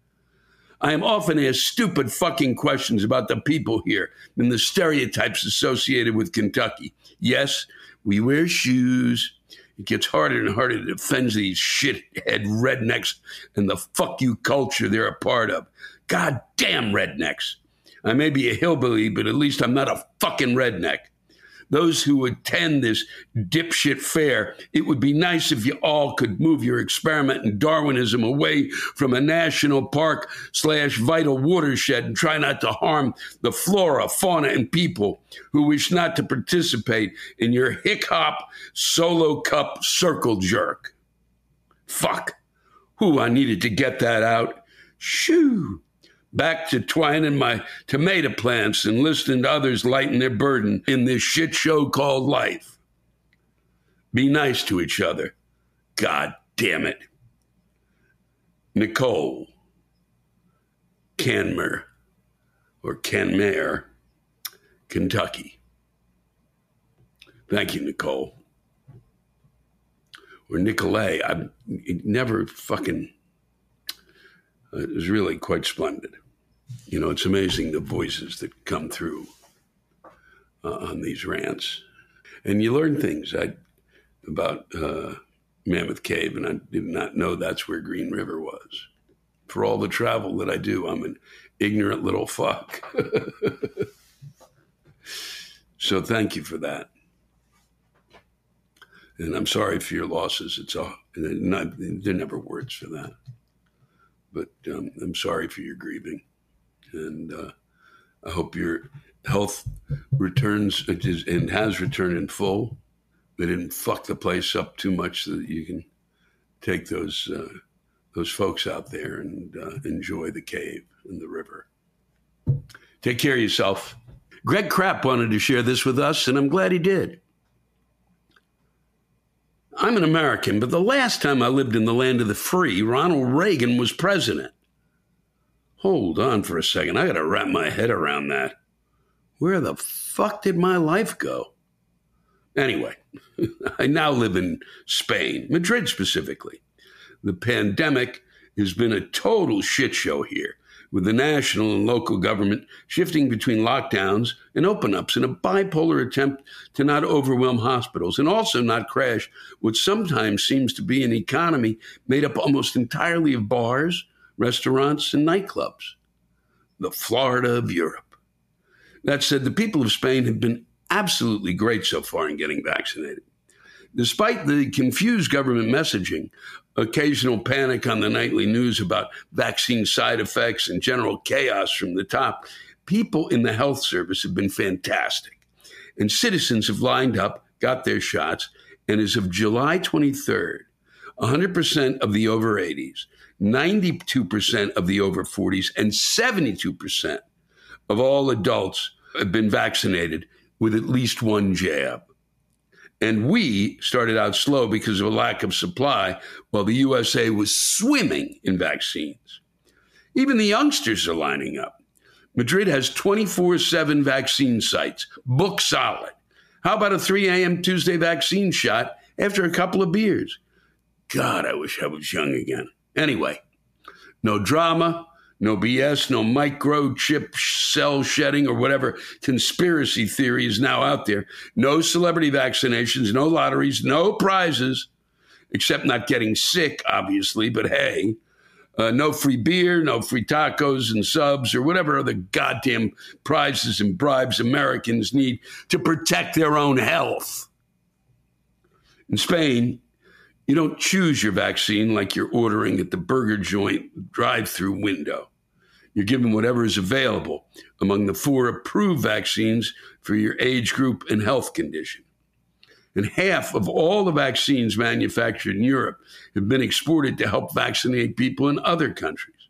I am often asked stupid fucking questions about the people here and the stereotypes associated with Kentucky. Yes, we wear shoes. It gets harder and harder to defend these shithead rednecks and the fuck you culture they're a part of. Goddamn rednecks. I may be a hillbilly, but at least I'm not a fucking redneck. Those who attend this dipshit fair, it would be nice if you all could move your experiment in Darwinism away from a national park slash vital watershed and try not to harm the flora, fauna, and people who wish not to participate in your hick-hop solo cup circle jerk. Fuck. Who I needed to get that out. Shoo. back to twining my tomato plants and listening to others lighten their burden in this shit show called life. Be nice to each other. God damn it. Nicole Canmer, or Canmer, Kentucky. Thank you, Nicole. Or Nicolay. I never fucking... It was really quite splendid. You know, it's amazing the voices that come through uh, on these rants. And you learn things I, about uh, Mammoth Cave, and I did not know that's where Green River was. For all the travel that I do, I'm an ignorant little fuck. So thank you for that. And I'm sorry for your losses. It's all, not, there are never words for that. But um, I'm sorry for your grieving. And uh, I hope your health returns it is, and has returned in full. They didn't fuck the place up too much so that you can take those uh, those folks out there and uh, enjoy the cave and the river. Take care of yourself. Greg Krapp wanted to share this with us, and I'm glad he did. I'm an American, but the last time I lived in the land of the free, Ronald Reagan was president. Hold on for a second. I got to wrap my head around that. Where the fuck did my life go? Anyway, I now live in Spain, Madrid specifically. The pandemic has been a total shit show here, with the national and local government shifting between lockdowns and open-ups in a bipolar attempt to not overwhelm hospitals and also not crash what sometimes seems to be an economy made up almost entirely of bars, restaurants, and nightclubs. The Florida of Europe. That said, the people of Spain have been absolutely great so far in getting vaccinated. Despite the confused government messaging, occasional panic on the nightly news about vaccine side effects and general chaos from the top, people in the health service have been fantastic. And citizens have lined up, got their shots, and as of July twenty-third, one hundred percent of the over eighties, ninety-two percent of the over forties, and seventy-two percent of all adults have been vaccinated with at least one jab. And we started out slow because of a lack of supply, while the U S A was swimming in vaccines. Even the youngsters are lining up. Madrid has twenty-four seven vaccine sites, book solid. How about a three a.m. Tuesday vaccine shot after a couple of beers? God, I wish I was young again. Anyway, no drama, no B S, no microchip cell shedding or whatever conspiracy theory is now out there. No celebrity vaccinations, no lotteries, no prizes, except not getting sick, obviously, but hey, uh, no free beer, no free tacos and subs or whatever other goddamn prizes and bribes Americans need to protect their own health. In Spain, you don't choose your vaccine like you're ordering at the burger joint drive-through window. You're given whatever is available among the four approved vaccines for your age group and health condition. And half of all the vaccines manufactured in Europe have been exported to help vaccinate people in other countries,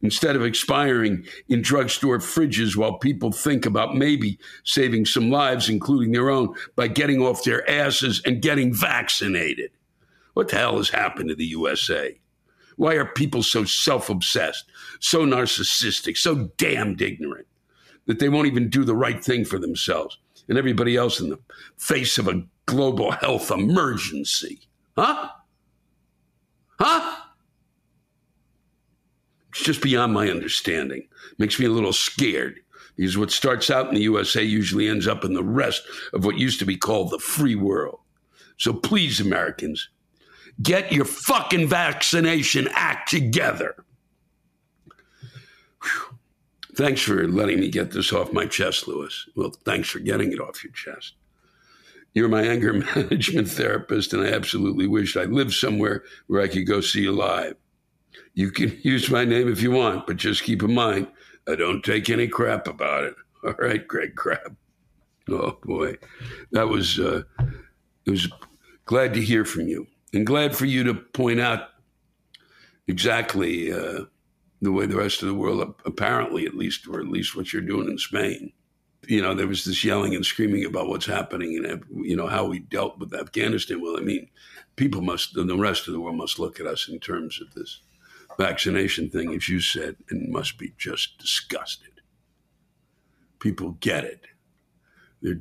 instead of expiring in drugstore fridges while people think about maybe saving some lives, including their own, by getting off their asses and getting vaccinated. What the hell has happened to the U S A? Why are people so self-obsessed, so narcissistic, so damned ignorant that they won't even do the right thing for themselves and everybody else in the face of a global health emergency? Huh? Huh? It's just beyond my understanding. Makes me a little scared because what starts out in the U S A usually ends up in the rest of what used to be called the free world. So please, Americans, get your fucking vaccination act together. Whew. Thanks for letting me get this off my chest, Lewis. Well, thanks for getting it off your chest. You're my anger management therapist, and I absolutely wish I lived somewhere where I could go see you live. You can use my name if you want, but just keep in mind, I don't take any crap about it. All right, Greg Krapp. Oh, boy. That was, uh, it was glad to hear from you. And glad for you to point out exactly uh, the way the rest of the world, apparently, at least, or at least what you're doing in Spain. You know, there was this yelling and screaming about what's happening and, you know, how we dealt with Afghanistan. Well, I mean, people must, the rest of the world must look at us in terms of this vaccination thing, as you said, and must be just disgusted. People get it. They're,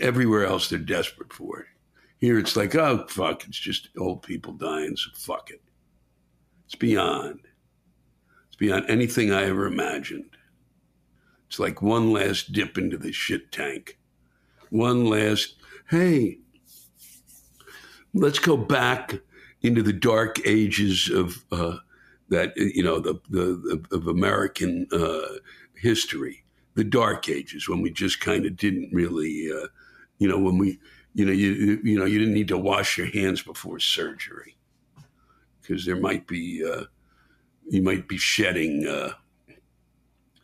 everywhere else, they're desperate for it. Here, it's like, oh, fuck, it's just old people dying, so fuck it. It's beyond. It's beyond anything I ever imagined. It's like one last dip into the shit tank. One last, hey, let's go back into the dark ages of uh, that, you know, the, the, the of American uh, history, the dark ages, when we just kind of didn't really, uh, you know, when we, you know, you you know, you didn't need to wash your hands before surgery because there might be, uh, you might be shedding. Uh,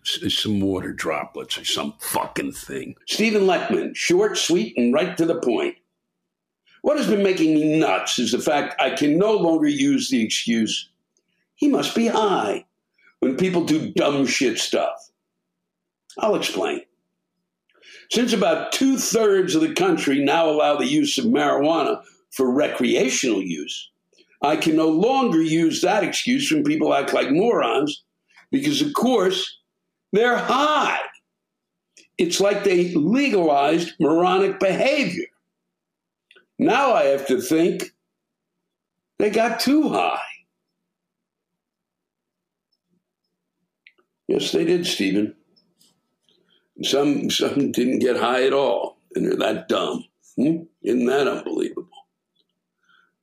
some water droplets or some fucking thing. Stephen Lechtman, short, sweet, and right to the point. What has been making me nuts is the fact I can no longer use the excuse, he must be high, when people do dumb shit stuff. I'll explain. Since about two-thirds of the country now allow the use of marijuana for recreational use, I can no longer use that excuse when people act like morons because, of course, they're high. It's like they legalized moronic behavior. Now I have to think they got too high. Yes, they did, Stephen. Some some didn't get high at all, and they're that dumb. Hmm? Isn't that unbelievable?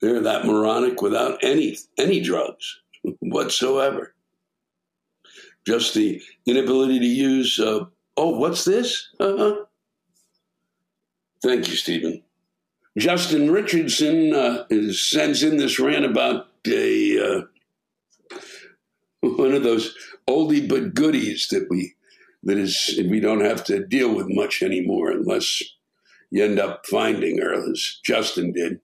They're that moronic without any any drugs whatsoever. Just the inability to use, uh, oh, what's this? Uh-huh. Thank you, Stephen. Justin Richardson uh, is, sends in this rant about a, uh, one of those oldie but goodies that we that is we don't have to deal with much anymore unless you end up finding her, as Justin did.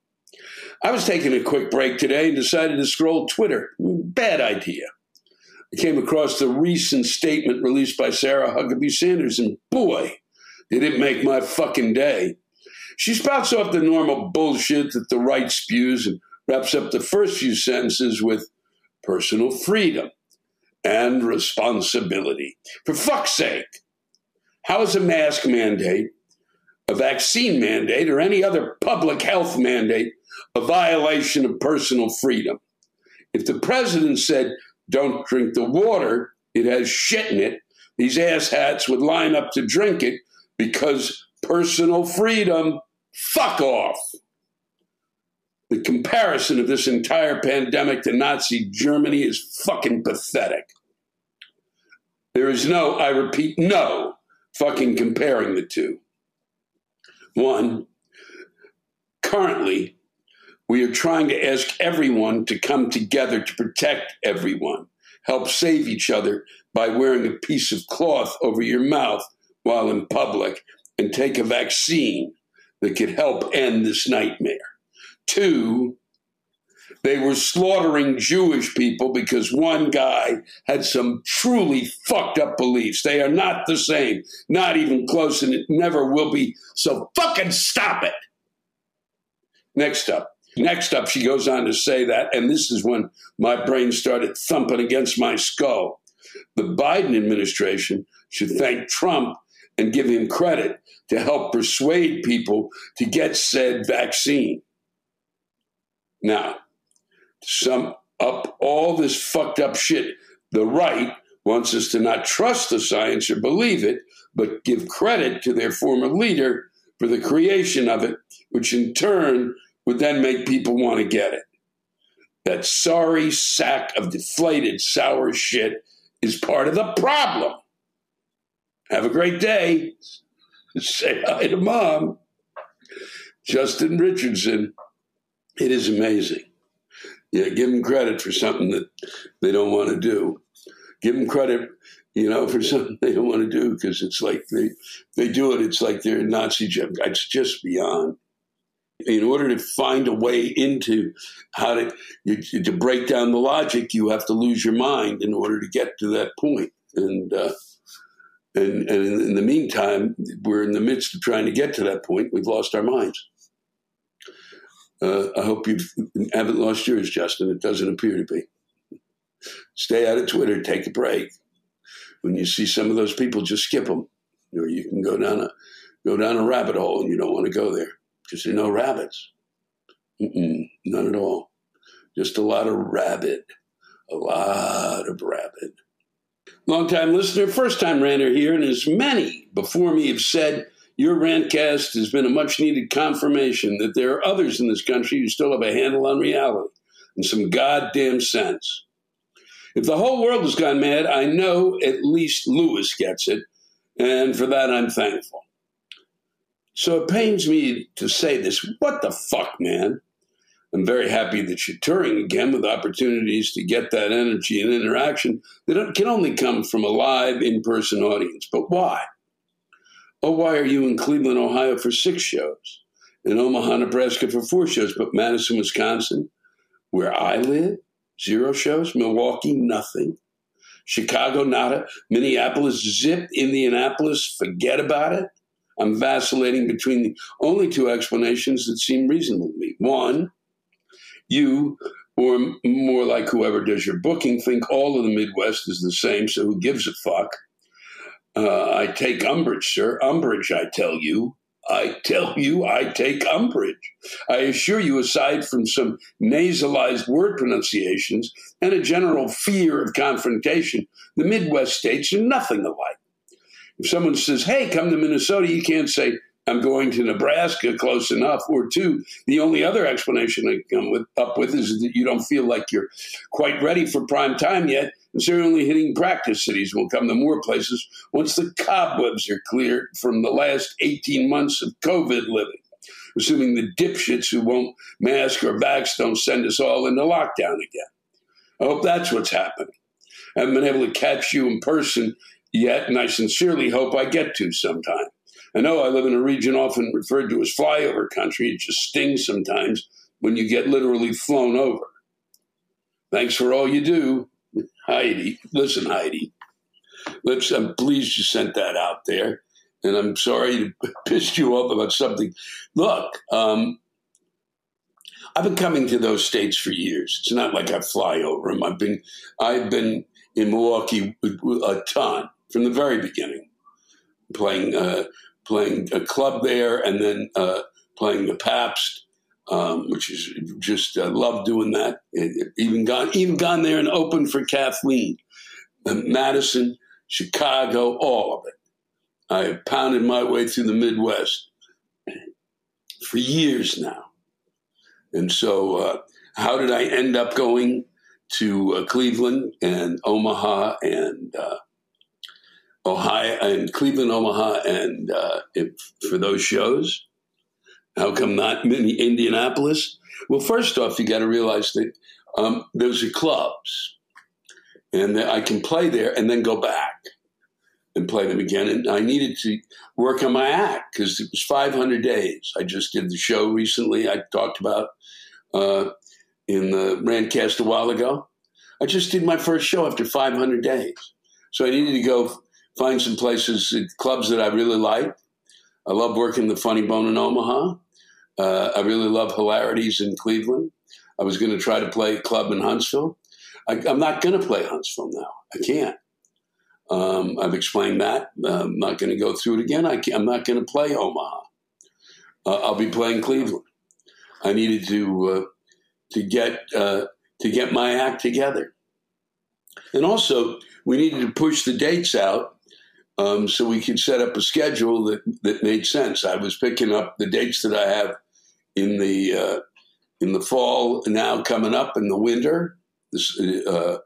I was taking a quick break today and decided to scroll Twitter. Bad idea. I came across the recent statement released by Sarah Huckabee Sanders, and boy, did it make my fucking day. She spouts off the normal bullshit that the right spews and wraps up the first few sentences with personal freedom and responsibility. For fuck's sake, how is a mask mandate, a vaccine mandate, or any other public health mandate a violation of personal freedom? If the president said, don't drink the water, it has shit in it, these asshats would line up to drink it because personal freedom, fuck off. The comparison of this entire pandemic to Nazi Germany is fucking pathetic. There is no, I repeat, no fucking comparing the two. One, currently, we are trying to ask everyone to come together to protect everyone, help save each other by wearing a piece of cloth over your mouth while in public, and take a vaccine that could help end this nightmare. Two, they were slaughtering Jewish people because one guy had some truly fucked up beliefs. They are not the same, not even close, and it never will be. So fucking stop it. Next up. Next up, she goes on to say that, and this is when my brain started thumping against my skull. The Biden administration should thank Trump and give him credit to help persuade people to get said vaccine. Now, to sum up all this fucked up shit, the right wants us to not trust the science or believe it, but give credit to their former leader for the creation of it, which in turn would then make people want to get it. That sorry sack of deflated, sour shit is part of the problem. Have a great day. Say hi to Mom. Justin Richardson. It is amazing. Yeah, give them credit for something that they don't want to do. Give them credit, you know, for something they don't want to do because it's like they, they do it. It's like they're Nazi. It's just beyond. In order to find a way into how to, you, to break down the logic, you have to lose your mind in order to get to that point. And uh, and, and in, in the meantime, we're in the midst of trying to get to that point. We've lost our minds. Uh, I hope you haven't lost yours, Justin. It doesn't appear to be. Stay out of Twitter. Take a break. When you see some of those people, just skip them. Or you can go down a go down a rabbit hole, and you don't want to go there because there are no rabbits. Mm-mm, none at all. Just a lot of rabbit. A lot of rabbit. Long-time listener, first-time ranter here, and as many before me have said, your rantcast has been a much-needed confirmation that there are others in this country who still have a handle on reality and some goddamn sense. If the whole world has gone mad, I know at least Lewis gets it, and for that I'm thankful. So it pains me to say this. What the fuck, man? I'm very happy that you're touring again with opportunities to get that energy and interaction that can only come from a live in-person audience. But why? Oh, why are you in Cleveland, Ohio for six shows, in Omaha, Nebraska for four shows, but Madison, Wisconsin, where I live, zero shows, Milwaukee, nothing, Chicago, nada, Minneapolis, zip, Indianapolis, forget about it. I'm vacillating between the only two explanations that seem reasonable to me. One, you, or more like whoever does your booking, think all of the Midwest is the same, so who gives a fuck? Uh, I take umbrage, sir. Umbrage, I tell you. I tell you, I take umbrage. I assure you, aside from some nasalized word pronunciations and a general fear of confrontation, the Midwest states are nothing alike. If someone says, hey, come to Minnesota, you can't say, I'm going to Nebraska, close enough. Or two, the only other explanation I come with, up with is that you don't feel like you're quite ready for prime time yet, and so you're only hitting practice cities. We'll come to more places once the cobwebs are cleared from the last eighteen months of COVID living, assuming the dipshits who won't mask or vax don't send us all into lockdown again. I hope that's what's happening. I haven't been able to catch you in person yet, and I sincerely hope I get to sometime. I know I live in a region often referred to as flyover country. It just stings sometimes when you get literally flown over. Thanks for all you do, Heidi. Listen, Heidi, let's, I'm pleased you sent that out there, and I'm sorry to piss you off about something. Look, um, I've been coming to those states for years. It's not like I fly over them. I've been, I've been in Milwaukee a ton from the very beginning, playing uh, – playing a club there, and then uh, playing the Pabst, um, which is just uh, love doing that. It, it, even gone, even gone there and opened for Kathleen, and Madison, Chicago, all of it. I pounded my way through the Midwest for years now, and so uh, how did I end up going to uh, Cleveland and Omaha and? Uh, Ohio and Cleveland, Omaha, and uh, if, for those shows, how come not Indianapolis? Well, first off, you got to realize that um, those are clubs, and that I can play there and then go back and play them again. And I needed to work on my act because it was five hundred days. I just did the show recently. I talked about uh, in the Rantcast a while ago. I just did my first show after five hundred days, so I needed to go. Find some places, clubs that I really like. I love working the Funny Bone in Omaha. Uh, I really love Hilarities in Cleveland. I was going to try to play a club in Huntsville. I, I'm not going to play Huntsville now. I can't. Um, I've explained that. Uh, I'm not going to go through it again. I can't, I'm not going to play Omaha. Uh, I'll be playing Cleveland. I needed to uh, to get uh, to get my act together, and also we needed to push the dates out. Um, so we could set up a schedule that, that made sense. I was picking up the dates that I have in the uh, in the fall now coming up in the winter, this, uh,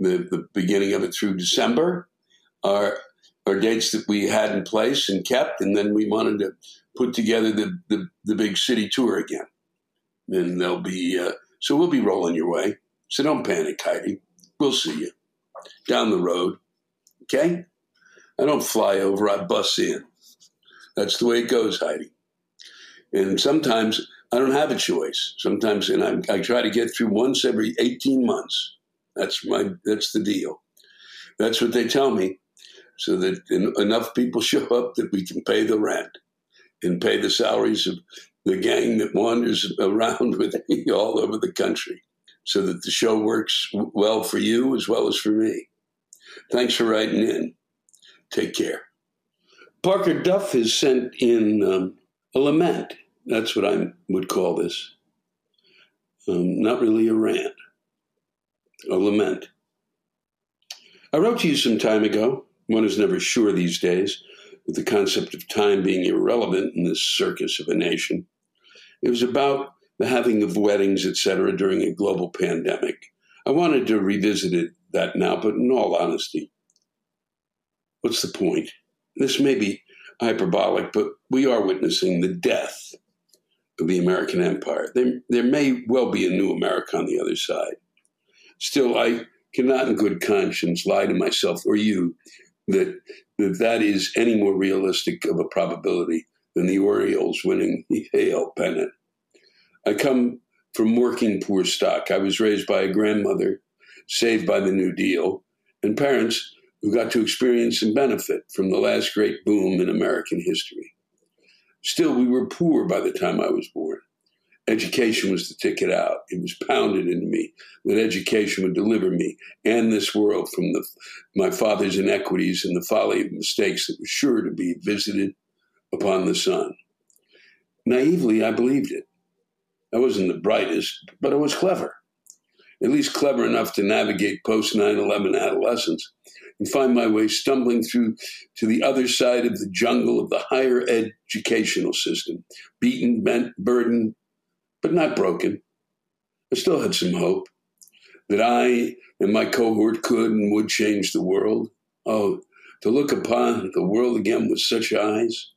the, the beginning of it through December, are, are dates that we had in place and kept, and then we wanted to put together the, the, the big city tour again. And they'll be uh, so we'll be rolling your way. So don't panic, Heidi. We'll see you down the road, okay? I don't fly over, I bus in. That's the way it goes, Heidi. And sometimes I don't have a choice sometimes, and I, I try to get through once every eighteen months. That's my that's the deal. That's what they tell me, so that en- enough people show up that we can pay the rent and pay the salaries of the gang that wanders around with me all over the country, so that the show works w- well for you as well as for me. Thanks for writing in. Take care. Parker Duff has sent in um, a lament. That's what I would call this. Um, not really a rant, a lament. I wrote to you some time ago. One is never sure these days, with the concept of time being irrelevant in this circus of a nation. It was about the having of weddings, et cetera, during a global pandemic. I wanted to revisit it that now, but in all honesty, what's the point? This may be hyperbolic, but we are witnessing the death of the American empire. There, there may well be a new America on the other side. Still, I cannot in good conscience lie to myself or you that that, that is any more realistic of a probability than the Orioles winning the A L pennant. I come from working poor stock. I was raised by a grandmother saved by the New Deal, and parents who got to experience and benefit from the last great boom in American history. Still, we were poor by the time I was born. Education was the ticket out. It was pounded into me that education would deliver me and this world from the, my father's inequities and the folly of mistakes that were sure to be visited upon the son. Naively, I believed it. I wasn't the brightest, but I was clever. At least clever enough to navigate post nine eleven adolescence and find my way stumbling through to the other side of the jungle of the higher educational system, beaten, bent, burdened, but not broken. I still had some hope that I and my cohort could and would change the world. Oh, to look upon the world again with such eyes.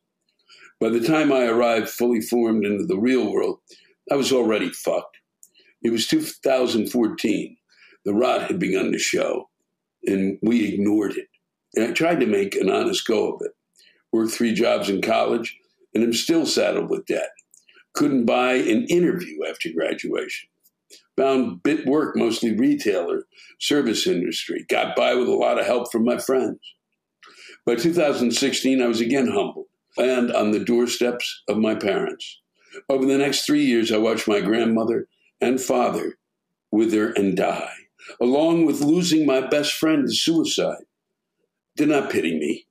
By the time I arrived fully formed into the real world, I was already fucked. It was two thousand fourteen. The rot had begun to show, and we ignored it. And I tried to make an honest go of it. Worked three jobs in college, and am still saddled with debt. Couldn't buy an interview after graduation. Found bit work, mostly retailer, service industry. Got by with a lot of help from my friends. By two thousand sixteen, I was again humbled and on the doorsteps of my parents. Over the next three years, I watched my grandmother and father wither and die, along with losing my best friend to suicide. Do not pity me.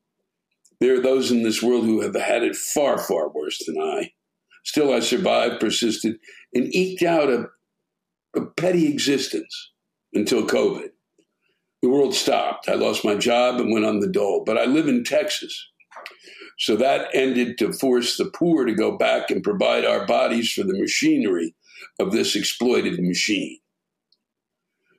There are those in this world who have had it far, far worse than I. Still, I survived, persisted, and eked out a, a petty existence until COVID. The world stopped. I lost my job and went on the dole, but I live in Texas. So that ended to force the poor to go back and provide our bodies for the machinery of this exploited machine.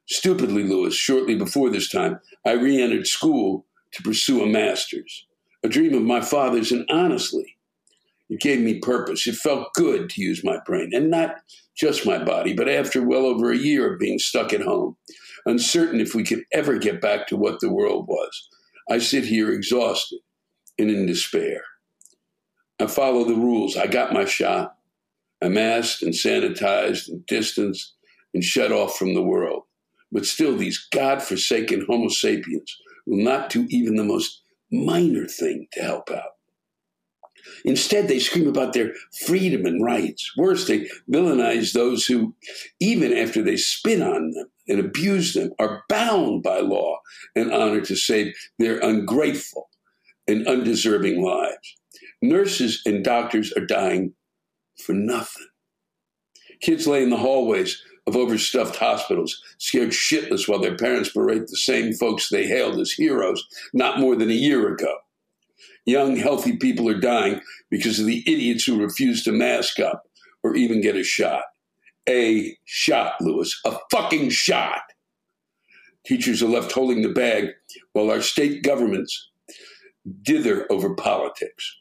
Stupidly, Lewis, shortly before this time, I re-entered school to pursue a master's, a dream of my father's, and honestly, it gave me purpose. It felt good to use my brain, and not just my body, but after well over a year of being stuck at home, uncertain if we could ever get back to what the world was, I sit here exhausted and in despair. I follow the rules. I got my shot. I masked and sanitized and distanced and shut off from the world. But still, these godforsaken Homo sapiens will not do even the most minor thing to help out. Instead, they scream about their freedom and rights. Worse, they villainize those who, even after they spit on them and abuse them, are bound by law and honor to save their ungrateful and undeserving lives. Nurses and doctors are dying for nothing. Kids lay in the hallways of overstuffed hospitals, scared shitless while their parents berate the same folks they hailed as heroes not more than a year ago. Young, healthy people are dying because of the idiots who refuse to mask up or even get a shot. A shot, Lewis. A fucking shot. Teachers are left holding the bag while our state governments dither over politics.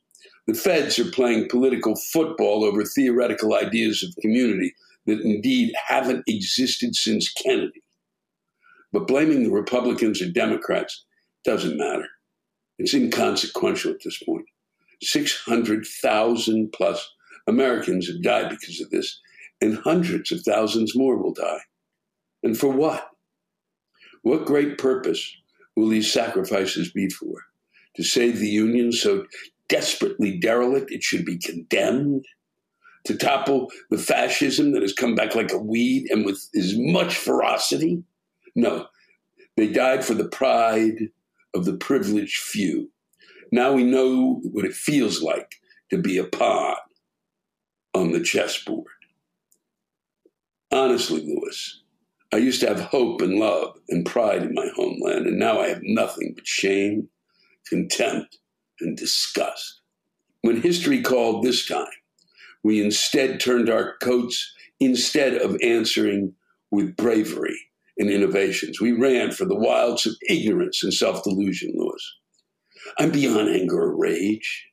The feds are playing political football over theoretical ideas of community that indeed haven't existed since Kennedy. But blaming the Republicans or Democrats doesn't matter. It's inconsequential at this point. six hundred thousand plus Americans have died because of this, and hundreds of thousands more will die. And for what? What great purpose will these sacrifices be for? To save the Union so desperately derelict it should be condemned? To topple the fascism that has come back like a weed and with as much ferocity? No, they died for the pride of the privileged few. Now we know what it feels like to be a pawn on the chessboard. Honestly, Lewis, I used to have hope and love and pride in my homeland, and now I have nothing but shame, contempt, and disgust. When history called this time, we instead turned our coats instead of answering with bravery and innovations. We ran for the wilds of ignorance and self-delusion, Lewis. I'm beyond anger or rage.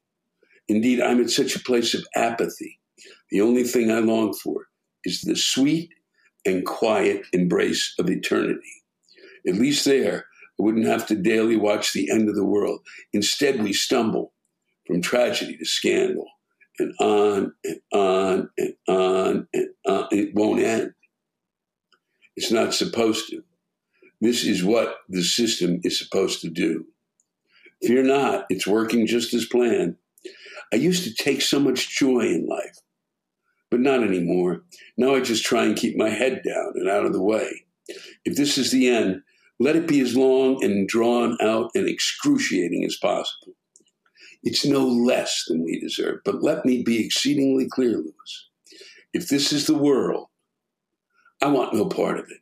Indeed, I'm at such a place of apathy. The only thing I long for is the sweet and quiet embrace of eternity. At least there, I wouldn't have to daily watch the end of the world. Instead, we stumble from tragedy to scandal, and on and on and on and on. It won't end. It's not supposed to. This is what the system is supposed to do. Fear not, it's working just as planned. I used to take so much joy in life, but not anymore. Now I just try and keep my head down and out of the way. If this is the end, let it be as long and drawn out and excruciating as possible. It's no less than we deserve, but let me be exceedingly clear, Lewis. If this is the world, I want no part of it.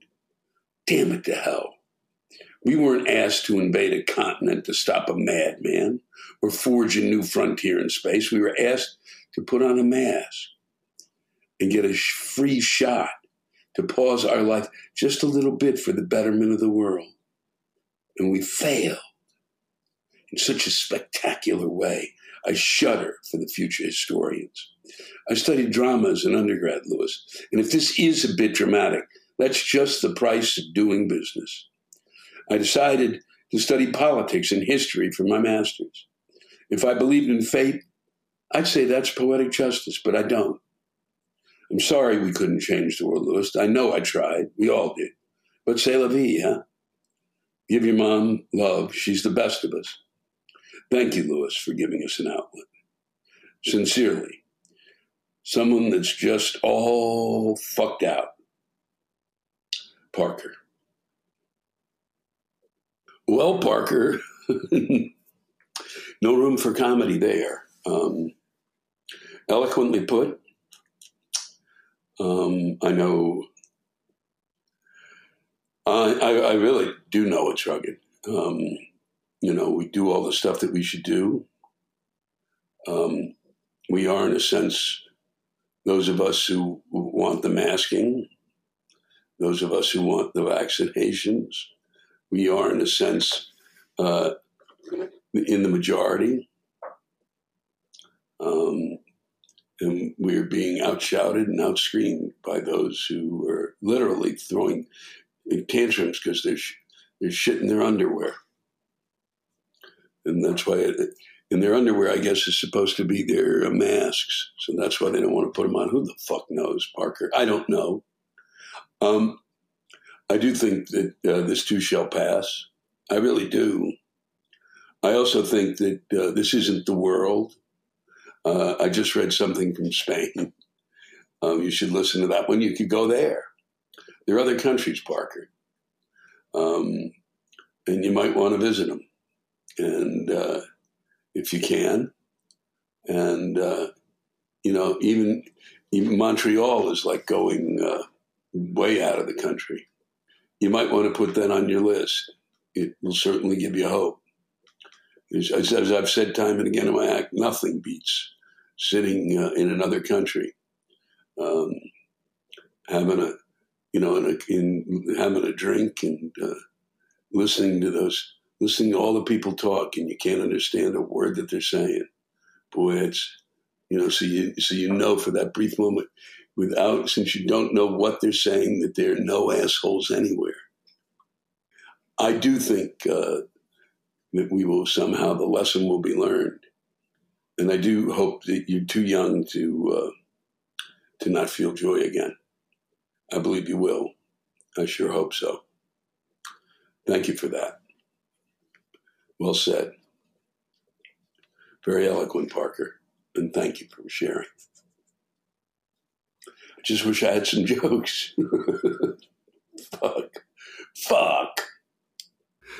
Damn it to hell. We weren't asked to invade a continent to stop a madman or forge a new frontier in space. We were asked to put on a mask and get a free shot to pause our life just a little bit for the betterment of the world. And we failed in such a spectacular way. I shudder for the future historians. I studied drama as an undergrad, Lewis, and if this is a bit dramatic, that's just the price of doing business. I decided to study politics and history for my master's. If I believed in fate, I'd say that's poetic justice, but I don't. I'm sorry we couldn't change the world, Lewis. I know I tried. We all did. But c'est la vie, huh? Give your mom love. She's the best of us. Thank you, Lewis, for giving us an outlet. Sincerely, someone that's just all fucked out. Parker. Well, Parker, no room for comedy there. Um, eloquently put. Um, I know, I, I, I really do know it's rugged. Um, you know, we do all the stuff that we should do. Um, we are, in a sense, those of us who want the masking, those of us who want the vaccinations, we are, in a sense, uh, in the majority. Um, And we're being outshouted and outscreamed by those who are literally throwing tantrums because they're, sh- they're shit in their underwear. And that's why, it, in their underwear, I guess, is supposed to be their uh, masks. So that's why they don't want to put them on. Who the fuck knows, Parker? I don't know. Um, I do think that uh, this too shall pass. I really do. I also think that uh, this isn't the world. Uh, I just read something from Spain. Um, you should listen to that one. You could go there. There are other countries, Parker. Um, and you might want to visit them. And uh, if you can. And, uh, you know, even, even Montreal is like going uh, way out of the country. You might want to put that on your list. It will certainly give you hope. As I've said time and again in my act, nothing beats sitting uh, in another country, um, having a, you know, in, a, in having a drink and uh, listening to those, listening to all the people talk, and you can't understand a word that they're saying. Boy, it's, you know, so you so you know for that brief moment, without since you don't know what they're saying, that there are no assholes anywhere. I do think. Uh, that we will somehow, the lesson will be learned. and I do hope that you're too young to uh, to not feel joy again. I believe you will. I sure hope so. Thank you for that. Well said. Very eloquent, Parker. And thank you for sharing. I just wish I had some jokes. Fuck. Fuck.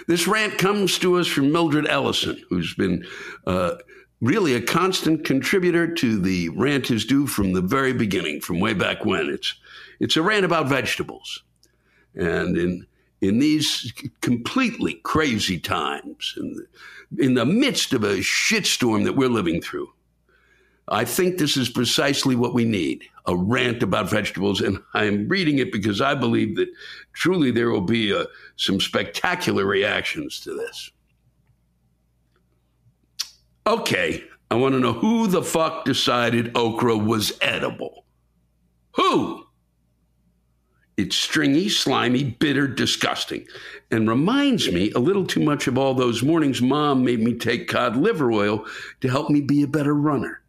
This rant comes to us from Mildred Ellison, who's been uh, really a constant contributor to The Rant Is Due from the very beginning, from way back when. It's it's a rant about vegetables. And in in these completely crazy times, in the, in the midst of a shitstorm that we're living through, I think this is precisely what we need, a rant about vegetables. And I'm reading it because I believe that truly there will be a, some spectacular reactions to this. Okay, I want to know who the fuck decided okra was edible. Who? It's stringy, slimy, bitter, disgusting, and reminds me a little too much of all those mornings Mom made me take cod liver oil to help me be a better runner.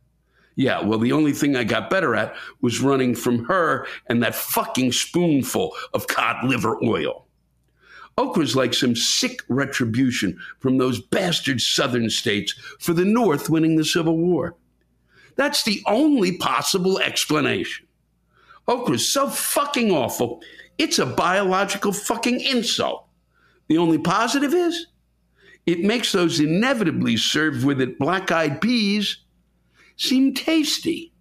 Yeah, well, the only thing I got better at was running from her and that fucking spoonful of cod liver oil. Okra's like some sick retribution from those bastard southern states for the North winning the Civil War. That's the only possible explanation. Okra's so fucking awful, it's a biological fucking insult. The only positive is it makes those inevitably served with it black-eyed peas seem tasty.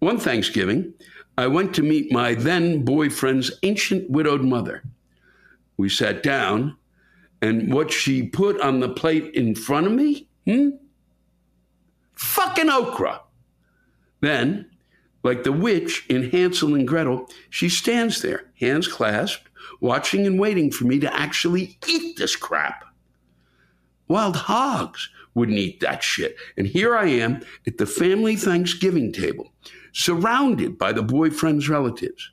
One Thanksgiving, I went to meet my then boyfriend's ancient widowed mother. We sat down, and what she put on the plate in front of me? Hmm? Fucking okra. Then, like the witch in Hansel and Gretel, she stands there, hands clasped, watching and waiting for me to actually eat this crap. Wild hogs wouldn't eat that shit. And here I am at the family Thanksgiving table, surrounded by the boyfriend's relatives,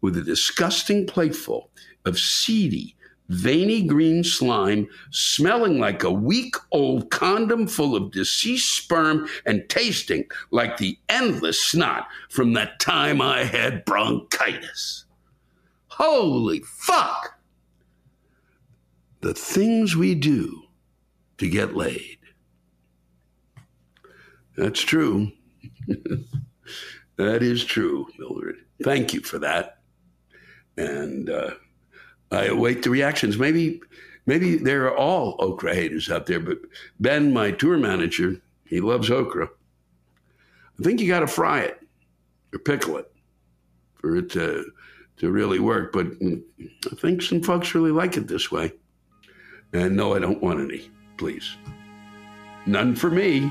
with a disgusting plateful of seedy, veiny green slime smelling like a week old condom full of deceased sperm and tasting like the endless snot from that time I had bronchitis. Holy fuck! The things we do to get laid. That's true. That is true, Mildred. Thank you for that. And uh, I await the reactions. Maybe maybe there are all okra haters out there, but Ben, my tour manager, he loves okra. I think you got to fry it or pickle it for it to, to really work. But I think some folks really like it this way. And no, I don't want any. Please. None for me.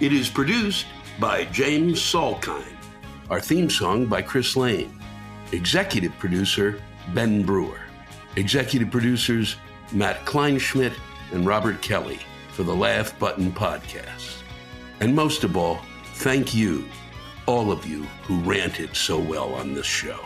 It is produced by James Salkind. Our theme song by Chris Lane. Executive producer, Ben Brewer. Executive producers, Matt Kleinschmidt and Robert Kelly for the Laugh Button Podcast. And most of all, thank you, all of you who ranted so well on this show.